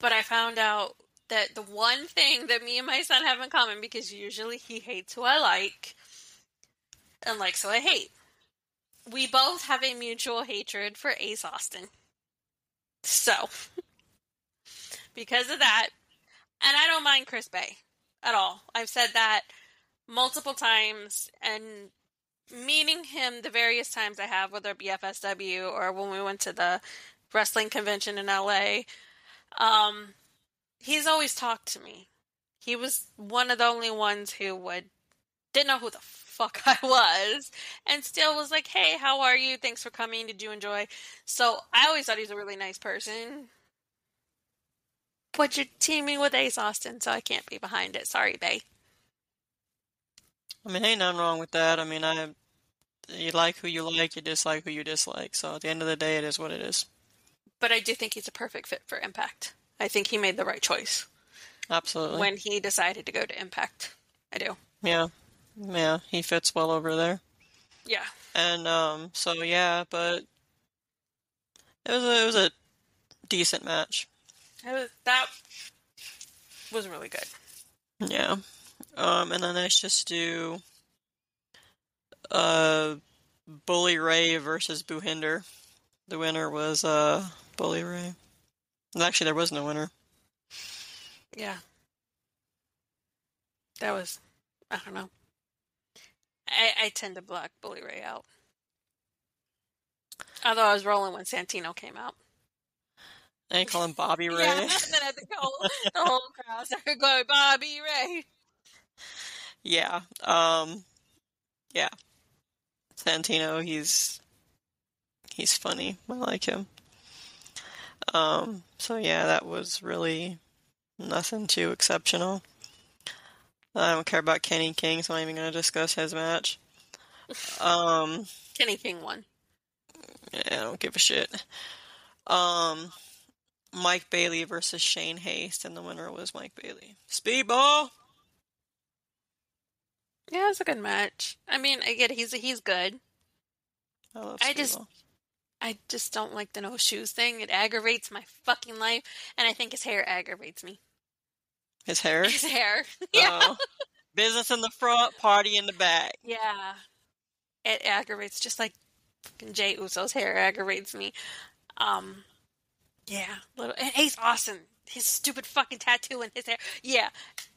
But I found out that the one thing that me and my son have in common, because usually he hates who I like, and likes who I hate. We both have a mutual hatred for Ace Austin. So, because of that, and I don't mind Chris Bay at all. I've said that multiple times, and meeting him the various times I have, whether it be FSW or when we went to the wrestling convention in LA, he's always talked to me. He was one of the only ones who didn't know who the fuck I was, and still was like, hey, how are you? Thanks for coming. Did you enjoy? So I always thought he was a really nice person. But you're teaming with Ace Austin, so I can't be behind it. Sorry, bae. I mean, ain't nothing wrong with that. I mean, you like who you like, you dislike who you dislike. So at the end of the day, it is what it is. But I do think he's a perfect fit for Impact. I think he made the right choice. Absolutely. When he decided to go to Impact. I do. Yeah. Yeah, he fits well over there. Yeah. And, so yeah, but it was a decent match. That was really good. Yeah. And then let's just do, Bully Ray versus Buhinder. The winner was, Bully Ray. Actually, there was no winner. Yeah. That was... I don't know. I tend to block Bully Ray out. Although I was rolling when Santino came out. They call him Bobby Ray. Yeah, and then I think the whole crowd started going, Bobby Ray! Yeah. Yeah. Santino, he's funny. I like him. So yeah, that was really nothing too exceptional. I don't care about Kenny King, so I'm not even going to discuss his match. Kenny King won. Yeah, I don't give a shit. Mike Bailey versus Shane Haste, and the winner was Mike Bailey. Speedball! Yeah, it was a good match. I mean, I get it. He's good. I love Speedball. I just don't like the no shoes thing. It aggravates my fucking life, and I think his hair aggravates me. His hair? His hair. Yeah. Oh. Business in the front, party in the back. Yeah. It aggravates, just like fucking Jey Uso's hair aggravates me. Yeah. And Ace Austin, his stupid fucking tattoo in his hair. Yeah.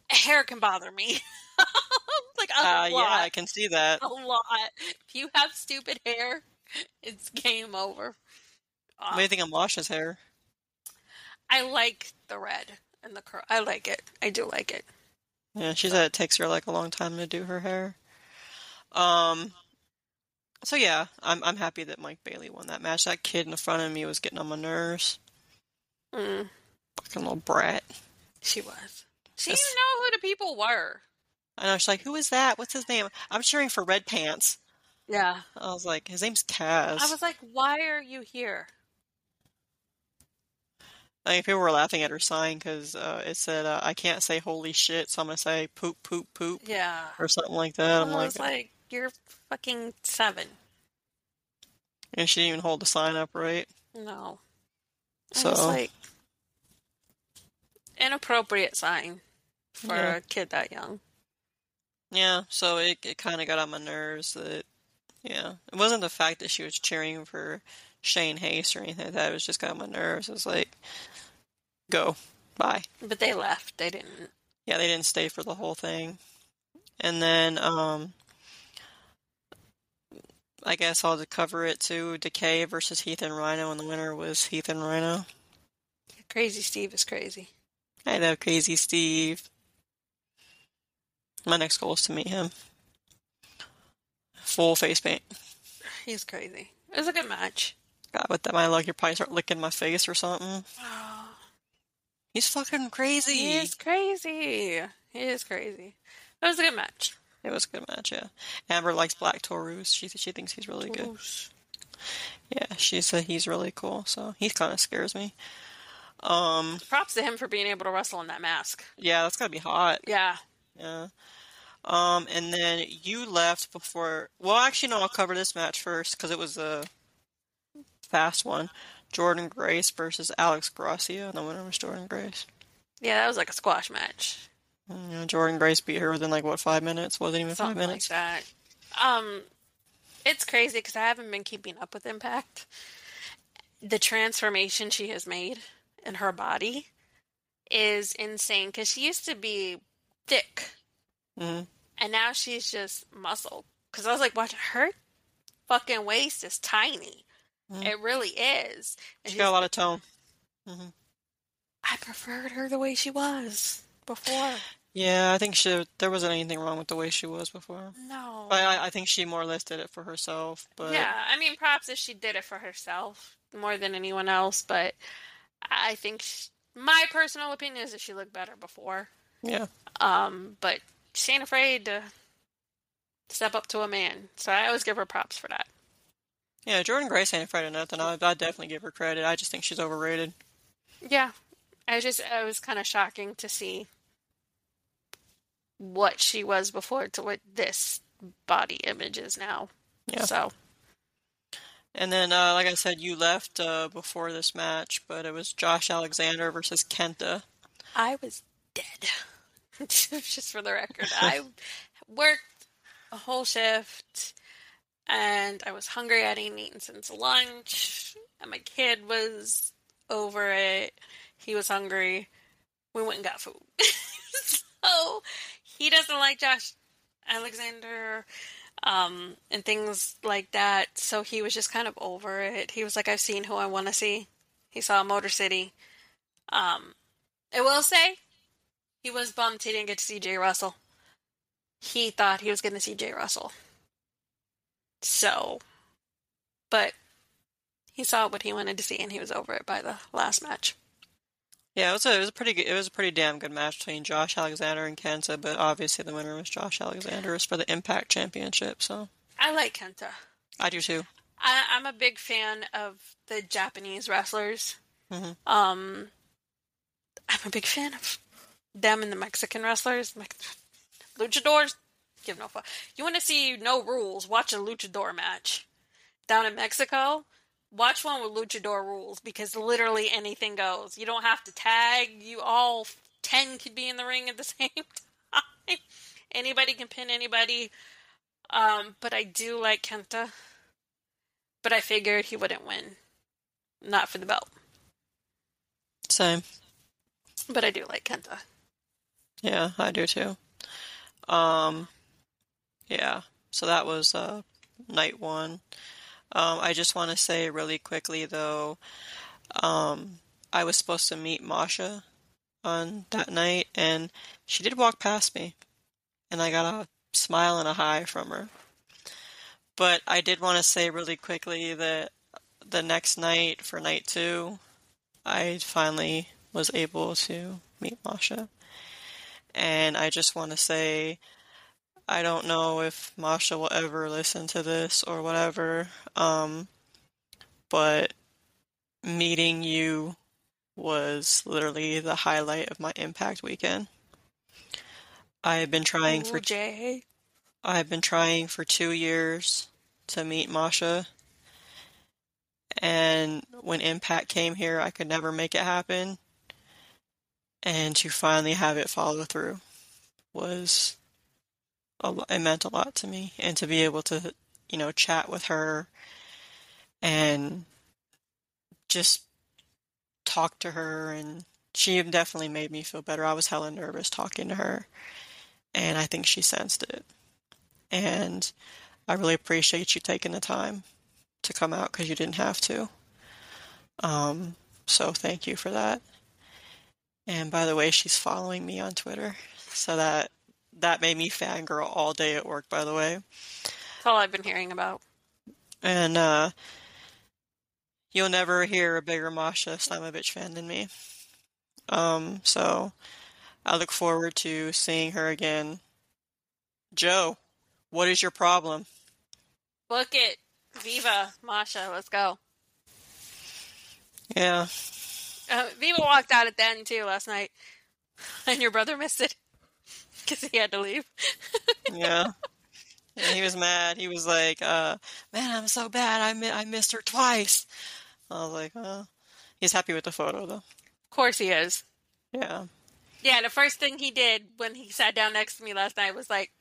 Hair can bother me. Like a lot. Yeah, I can see that. A lot. If you have stupid hair, it's game over. What do you think of Masha's hair? I like the red and the curl. I like it. I do like it. Yeah, she said it takes her like a long time to do her hair. So yeah, I'm happy that Mike Bailey won that match. That kid in front of me was getting on my nerves. Mm. Fucking little brat. She was. She didn't know who the people were. I know. She's like, who is that? What's his name? I'm cheering for Red Pants. Yeah. I was like, his name's Kaz. I was like, why are you here? I mean, people were laughing at her sign because it said, I can't say holy shit, so I'm going to say poop, poop, poop. Yeah. Or something like that. I was like, you're fucking 7. And she didn't even hold the sign up, right? No. I was like, inappropriate sign for a kid that young. Yeah, so it kind of got on my nerves that, yeah. It wasn't the fact that she was cheering for Shane Haste or anything like that. It was just got on my nerves. It was like, go. Bye. But they left. They didn't. Yeah, they didn't stay for the whole thing. And then, I guess I'll cover it too. Decay versus Heath and Rhino, and the winner was Heath and Rhino. Crazy Steve is crazy. I know Crazy Steve. My next goal is to meet him. Full face paint. He's crazy. It was a good match. God, with that, my luck, you'll probably start licking my face or something. He's fucking crazy. He is crazy. It was a good match. It was a good match, yeah. Amber likes Black Taurus. She thinks he's really good. Yeah, she said he's really cool, so he kind of scares me. Props to him for being able to wrestle in that mask. Yeah, that's got to be hot. Yeah. Yeah. And then you left before... Well, actually, no, I'll cover this match first, because it was a fast one. Jordan Grace versus Alex Gracia, and the winner was Jordan Grace. Yeah, that was like a squash match. You know, Jordan Grace beat her within, 5 minutes? Wasn't even Something 5 minutes. Like that. It's crazy, because I haven't been keeping up with Impact. The transformation she has made in her body is insane, because she used to be thick. Mm-hmm. And now she's just muscle. Because I was like, watching her fucking waist is tiny. Mm-hmm. It really is. And she's got a lot of tone. Mm-hmm. I preferred her the way she was before. Yeah, I think there wasn't anything wrong with the way she was before. No. But I think she more or less did it for herself. But yeah, I mean, props if she did it for herself more than anyone else. But I think my personal opinion is that she looked better before. Yeah. But she ain't afraid to step up to a man. So I always give her props for that. Yeah, Jordan Grace ain't afraid of nothing. I definitely give her credit. I just think she's overrated. Yeah. It was kind of shocking to see what she was before to what this body image is now. Yeah. So. And then, like I said, you left before this match, but it was Josh Alexander versus Kenta. I was dead. Just for the record, I worked a whole shift, and I was hungry. I didn't eat since lunch, and my kid was over it. He was hungry. We went and got food. So he doesn't like Josh Alexander and things like that. So he was just kind of over it. He was like, I've seen who I want to see. He saw Motor City. I will say, he was bummed he didn't get to see Jey Russell. He thought he was going to see Jey Russell. So, but he saw what he wanted to see, and he was over it by the last match. Yeah, it was a pretty damn good match between Josh Alexander and Kenta, but obviously the winner was Josh Alexander. It's for the Impact Championship. So I like Kenta. I do too. I'm a big fan of the Japanese wrestlers. Mm-hmm. I'm a big fan of them and the Mexican wrestlers. Luchadors, give no fuck. You want to see no rules, watch a luchador match. Down in Mexico, watch one with luchador rules, because literally anything goes. You don't have to tag. You all 10 could be in the ring at the same time. Anybody can pin anybody. But I do like Kenta. But I figured he wouldn't win. Not for the belt. Same. But I do like Kenta. Yeah, I do too. Yeah, so that was night one. I just want to say really quickly, though, I was supposed to meet Masha on that night, and she did walk past me, and I got a smile and a hi from her. But I did want to say really quickly that the next night, for night two, I finally was able to meet Masha. And I just want to say, I don't know if Masha will ever listen to this or whatever, but meeting you was literally the highlight of my Impact weekend. I've been trying for 2 years to meet Masha, and when Impact came here, I could never make it happen. And to finally have it follow through it meant a lot to me. And to be able to, chat with her and just talk to her. And she definitely made me feel better. I was hella nervous talking to her. And I think she sensed it. And I really appreciate you taking the time to come out, because you didn't have to. So thank you for that. And by the way, she's following me on Twitter. So that made me fangirl all day at work, by the way. That's all I've been hearing about. And you'll never hear a bigger Masha Slamovich fan than me. So I look forward to seeing her again Joe, what is your problem? Book it. Viva, Masha, let's go. Yeah. Viva walked out at the end, too, last night. And your brother missed it. Because he had to leave. Yeah. And he was mad. He was like, man, I'm so bad. I missed her twice. I was like, oh. He's happy with the photo, though. Of course he is. Yeah. Yeah, the first thing he did when he sat down next to me last night was like,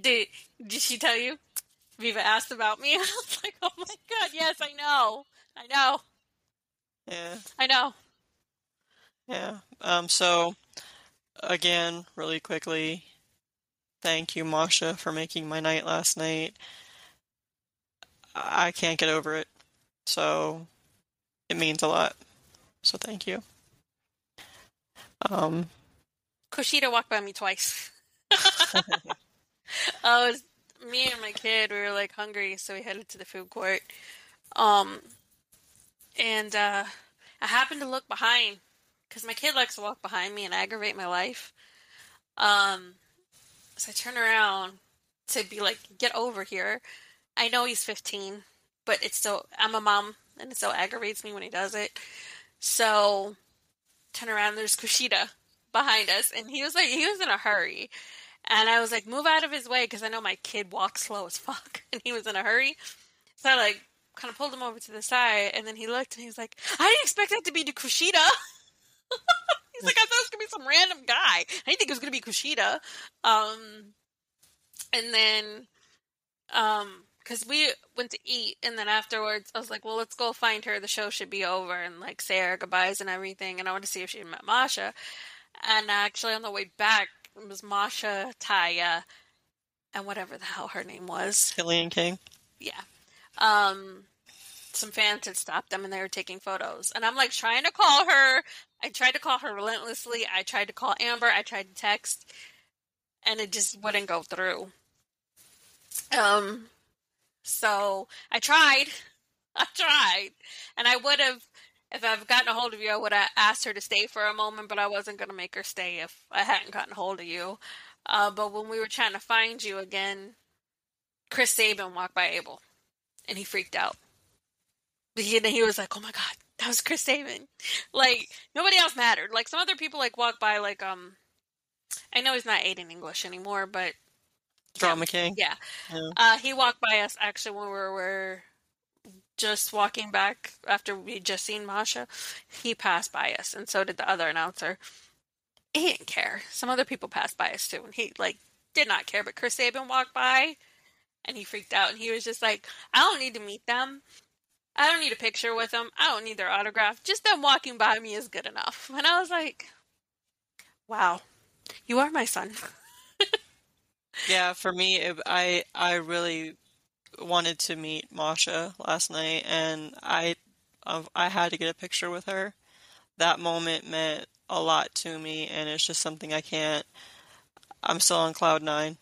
did she tell you? Viva asked about me. I was like, oh my god, yes, I know. I know. Yeah. I know. Yeah. So, again, really quickly, thank you, Masha, for making my night last night. I can't get over it. So, it means a lot. So, thank you. Kushida walked by me twice. Me and my kid, we were like hungry, so we headed to the food court. And I happened to look behind because my kid likes to walk behind me and aggravate my life. So I turn around to be like, get over here. I know he's 15, but it's still, I'm a mom, and it still aggravates me when he does it. So turn around, there's Kushida behind us, and he was in a hurry. And I was like, move out of his way, because I know my kid walks slow as fuck. And he was in a hurry. So I, like, kind of pulled him over to the side. And then he looked, and he was like, I didn't expect that to be Kushida. He's like, I thought it was going to be some random guy. I didn't think it was going to be Kushida. And then, because we went to eat. And then afterwards, I was like, well, let's go find her. The show should be over. And, like, say our goodbyes and everything. And I wanted to see if she had met Masha. And actually, on the way back, it was Masha, Taya, and whatever the hell her name was. Killian King? Yeah. Some fans had stopped them, and they were taking photos. And I'm, like, trying to call her. I tried to call her relentlessly. I tried to call Amber. I tried to text. And it just wouldn't go through. So I tried. And I would have... If I've gotten a hold of you, I would have asked her to stay for a moment, but I wasn't going to make her stay if I hadn't gotten a hold of you. But when we were trying to find you again, Chris Sabin walked by Abel, and he freaked out. He was like, oh my God, that was Chris Sabin. Like, nobody else mattered. Like, some other people, like, walk by, like, I know he's not Aiden English anymore, but... Drama King? Yeah. Yeah. He walked by us, actually, when we were just walking back after we just seen Masha. He passed by us, and so did the other announcer. He didn't care. Some other people passed by us too, and he like did not care. But Chris Sabin walked by, and he freaked out, and he was just like, I don't need to meet them. I don't need a picture with them. I don't need their autograph. Just them walking by me is good enough. And I was like, wow, you are my son. Yeah, for me, I really wanted to meet Masha last night, and I had to get a picture with her. That moment meant a lot to me, and it's just something I can't... I'm still on cloud nine,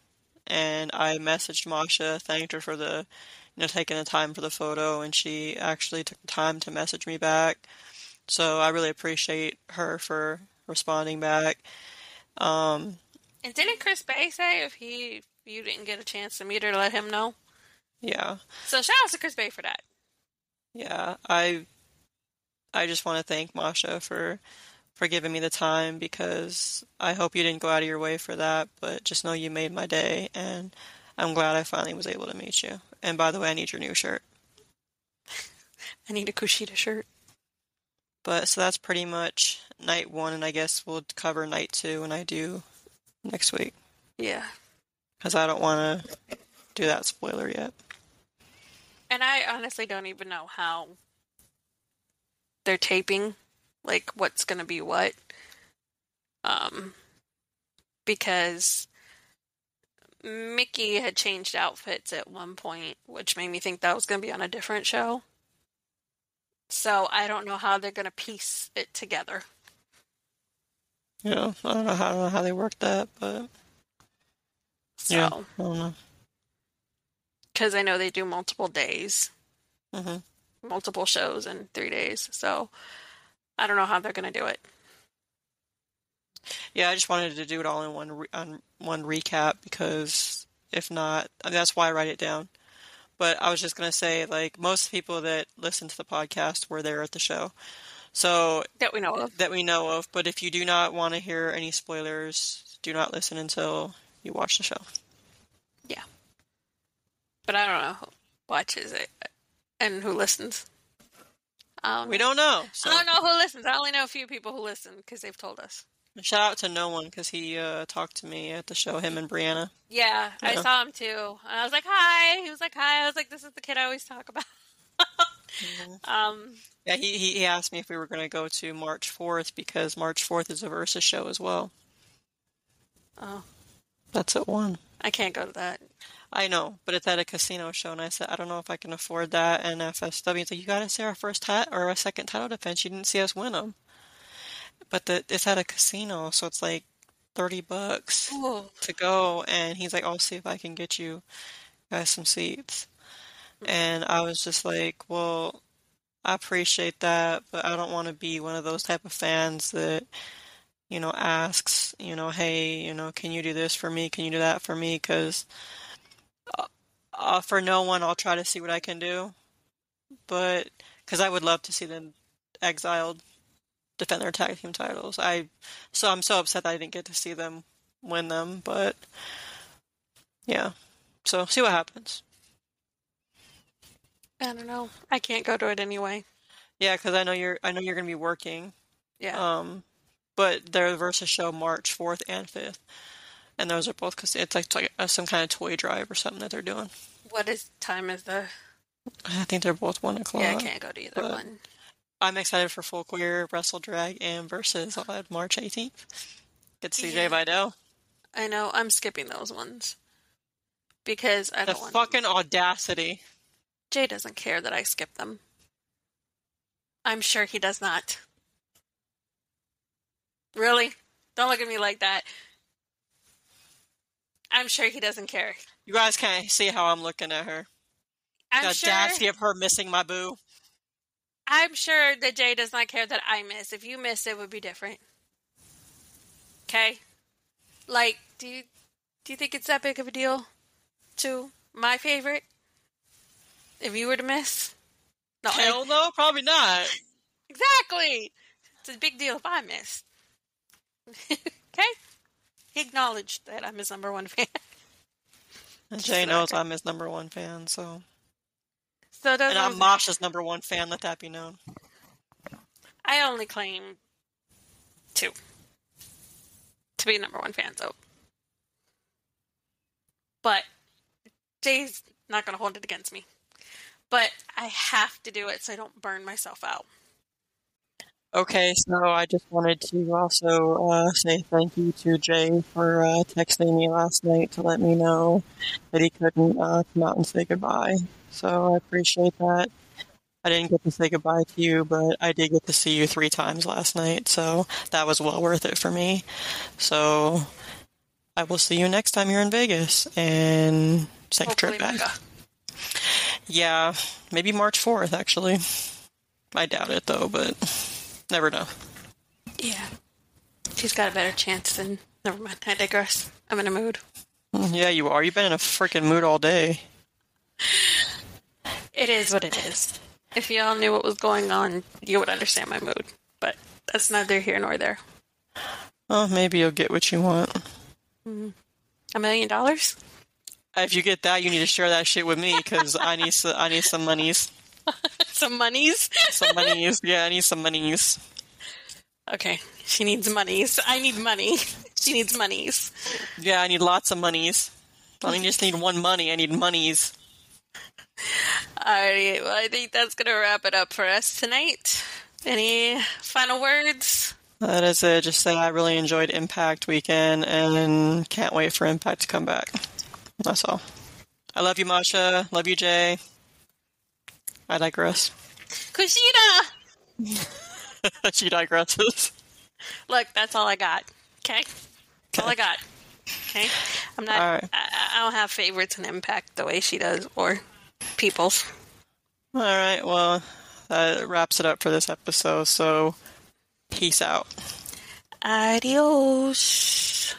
and I messaged Masha, thanked her for the, you know, taking the time for the photo, and she actually took the time to message me back. So I really appreciate her for responding back. And didn't Chris Bay say if you didn't get a chance to meet her, let him know? Yeah. So shout out to Chris Bay for that. Yeah, I just want to thank Masha for giving me the time, because I hope you didn't go out of your way for that, but just know you made my day, and I'm glad I finally was able to meet you. And by the way, I need your new shirt. I need a Kushida shirt. But so that's pretty much night one, and I guess we'll cover night two when I do next week. Yeah. Because I don't want to do that spoiler yet. And I honestly don't even know how they're taping, like, what's going to be what. Because Mickey had changed outfits at one point, which made me think that was going to be on a different show. So I don't know how they're going to piece it together. Yeah, I don't know how they worked that, but... So. Yeah, I don't know. Because I know they do multiple days, multiple shows in 3 days. So I don't know how they're going to do it. Yeah, I just wanted to do it all in one recap, because if not, I mean, that's why I write it down. But I was just going to say, like, most people that listen to the podcast were there at the show. So That we know of. But if you do not want to hear any spoilers, do not listen until you watch the show. Yeah. But I don't know who watches it and who listens. We don't know. So. I don't know who listens. I only know a few people who listen because they've told us. Shout out to No One, because he talked to me at the show, him and Brianna. Yeah, I saw him too. And I was like, hi. He was like, hi. I was like, this is the kid I always talk about. Mm-hmm. Yeah, he asked me if we were going to go to March 4th, because March 4th is a Versus show as well. Oh. That's at 1. I can't go to that. I know, but it's at a casino show, and I said, I don't know if I can afford that. And FSW, it's like, you got to see our first or our second title defense. You didn't see us win them. But it's at a casino, so it's like $30 to go. And he's like, I'll see if I can get you guys some seats. And I was just like, well, I appreciate that, but I don't want to be one of those type of fans that, you know, asks, you know, hey, you know, can you do this for me? Can you do that for me? Because for No One, I'll try to see what I can do. But because I would love to see them exiled defend their tag team titles. I'm so upset that I didn't get to see them win them, but yeah. So see what happens. I don't know. I can't go to it anyway. Yeah, because I know you're gonna be working. Yeah. But they're the Versus show March 4th and 5th, and those are both because it's like some kind of toy drive or something that they're doing. What time is the? I think they're both 1:00. Yeah, I can't go to either one. I'm excited for Full Queer, Wrestle Drag, and Versus on March 18th. Good to see Jey Vidal. I know. I'm skipping those ones. Because I don't want to. The fucking audacity. Jey doesn't care that I skip them. I'm sure he does not. Really? Don't look at me like that. I'm sure he doesn't care. You guys can't see how I'm looking at her. The audacity of her missing my boo. I'm sure that Jey does not care that I miss. If you miss, it would be different. Okay? Like, do you think it's that big of a deal to my favorite? If you were to miss? No, hell no, probably not. Exactly! It's a big deal if I miss. Okay? He acknowledged that I'm his number one fan. And Jey knows I'm his number one fan, so... and I'm Masha's number one fan, let that be known. I only claim two to be number one fan, so. But Jay's not going to hold it against me. But I have to do it so I don't burn myself out. Okay, so I just wanted to also say thank you to Jey for texting me last night to let me know that he couldn't come out and say goodbye. So I appreciate that. I didn't get to say goodbye to you, but I did get to see you 3 times last night, so that was well worth it for me. So I will see you next time you're in Vegas, and take a trip back. Yeah, maybe March 4th, actually. I doubt it, though, but never know. Yeah. She's got a better chance than... Never mind, I digress. I'm in a mood. Yeah, you are. You've been in a freaking mood all day. It is what it is. If y'all knew what was going on, you would understand my mood. But that's neither here nor there. Well, maybe you'll get what you want. $1 million? If you get that, you need to share that shit with me, because I need some monies. Some monies? Some monies. Yeah, I need some monies. Okay. She needs monies. I need money. She needs monies. Yeah, I need lots of monies. I don't just need one money. I need monies. Alright, well, I think that's going to wrap it up for us tonight. Any final words? That is it. Just say I really enjoyed Impact weekend and can't wait for Impact to come back. That's all. I love you, Masha. Love you, Jey. I digress. Kushida! She digresses. Look, that's all I got. Okay? That's all I got. Okay? I'm not. Right. I don't have favorites in Impact the way she does, or... peoples. All right, well, that wraps it up for this episode, so peace out. Adios.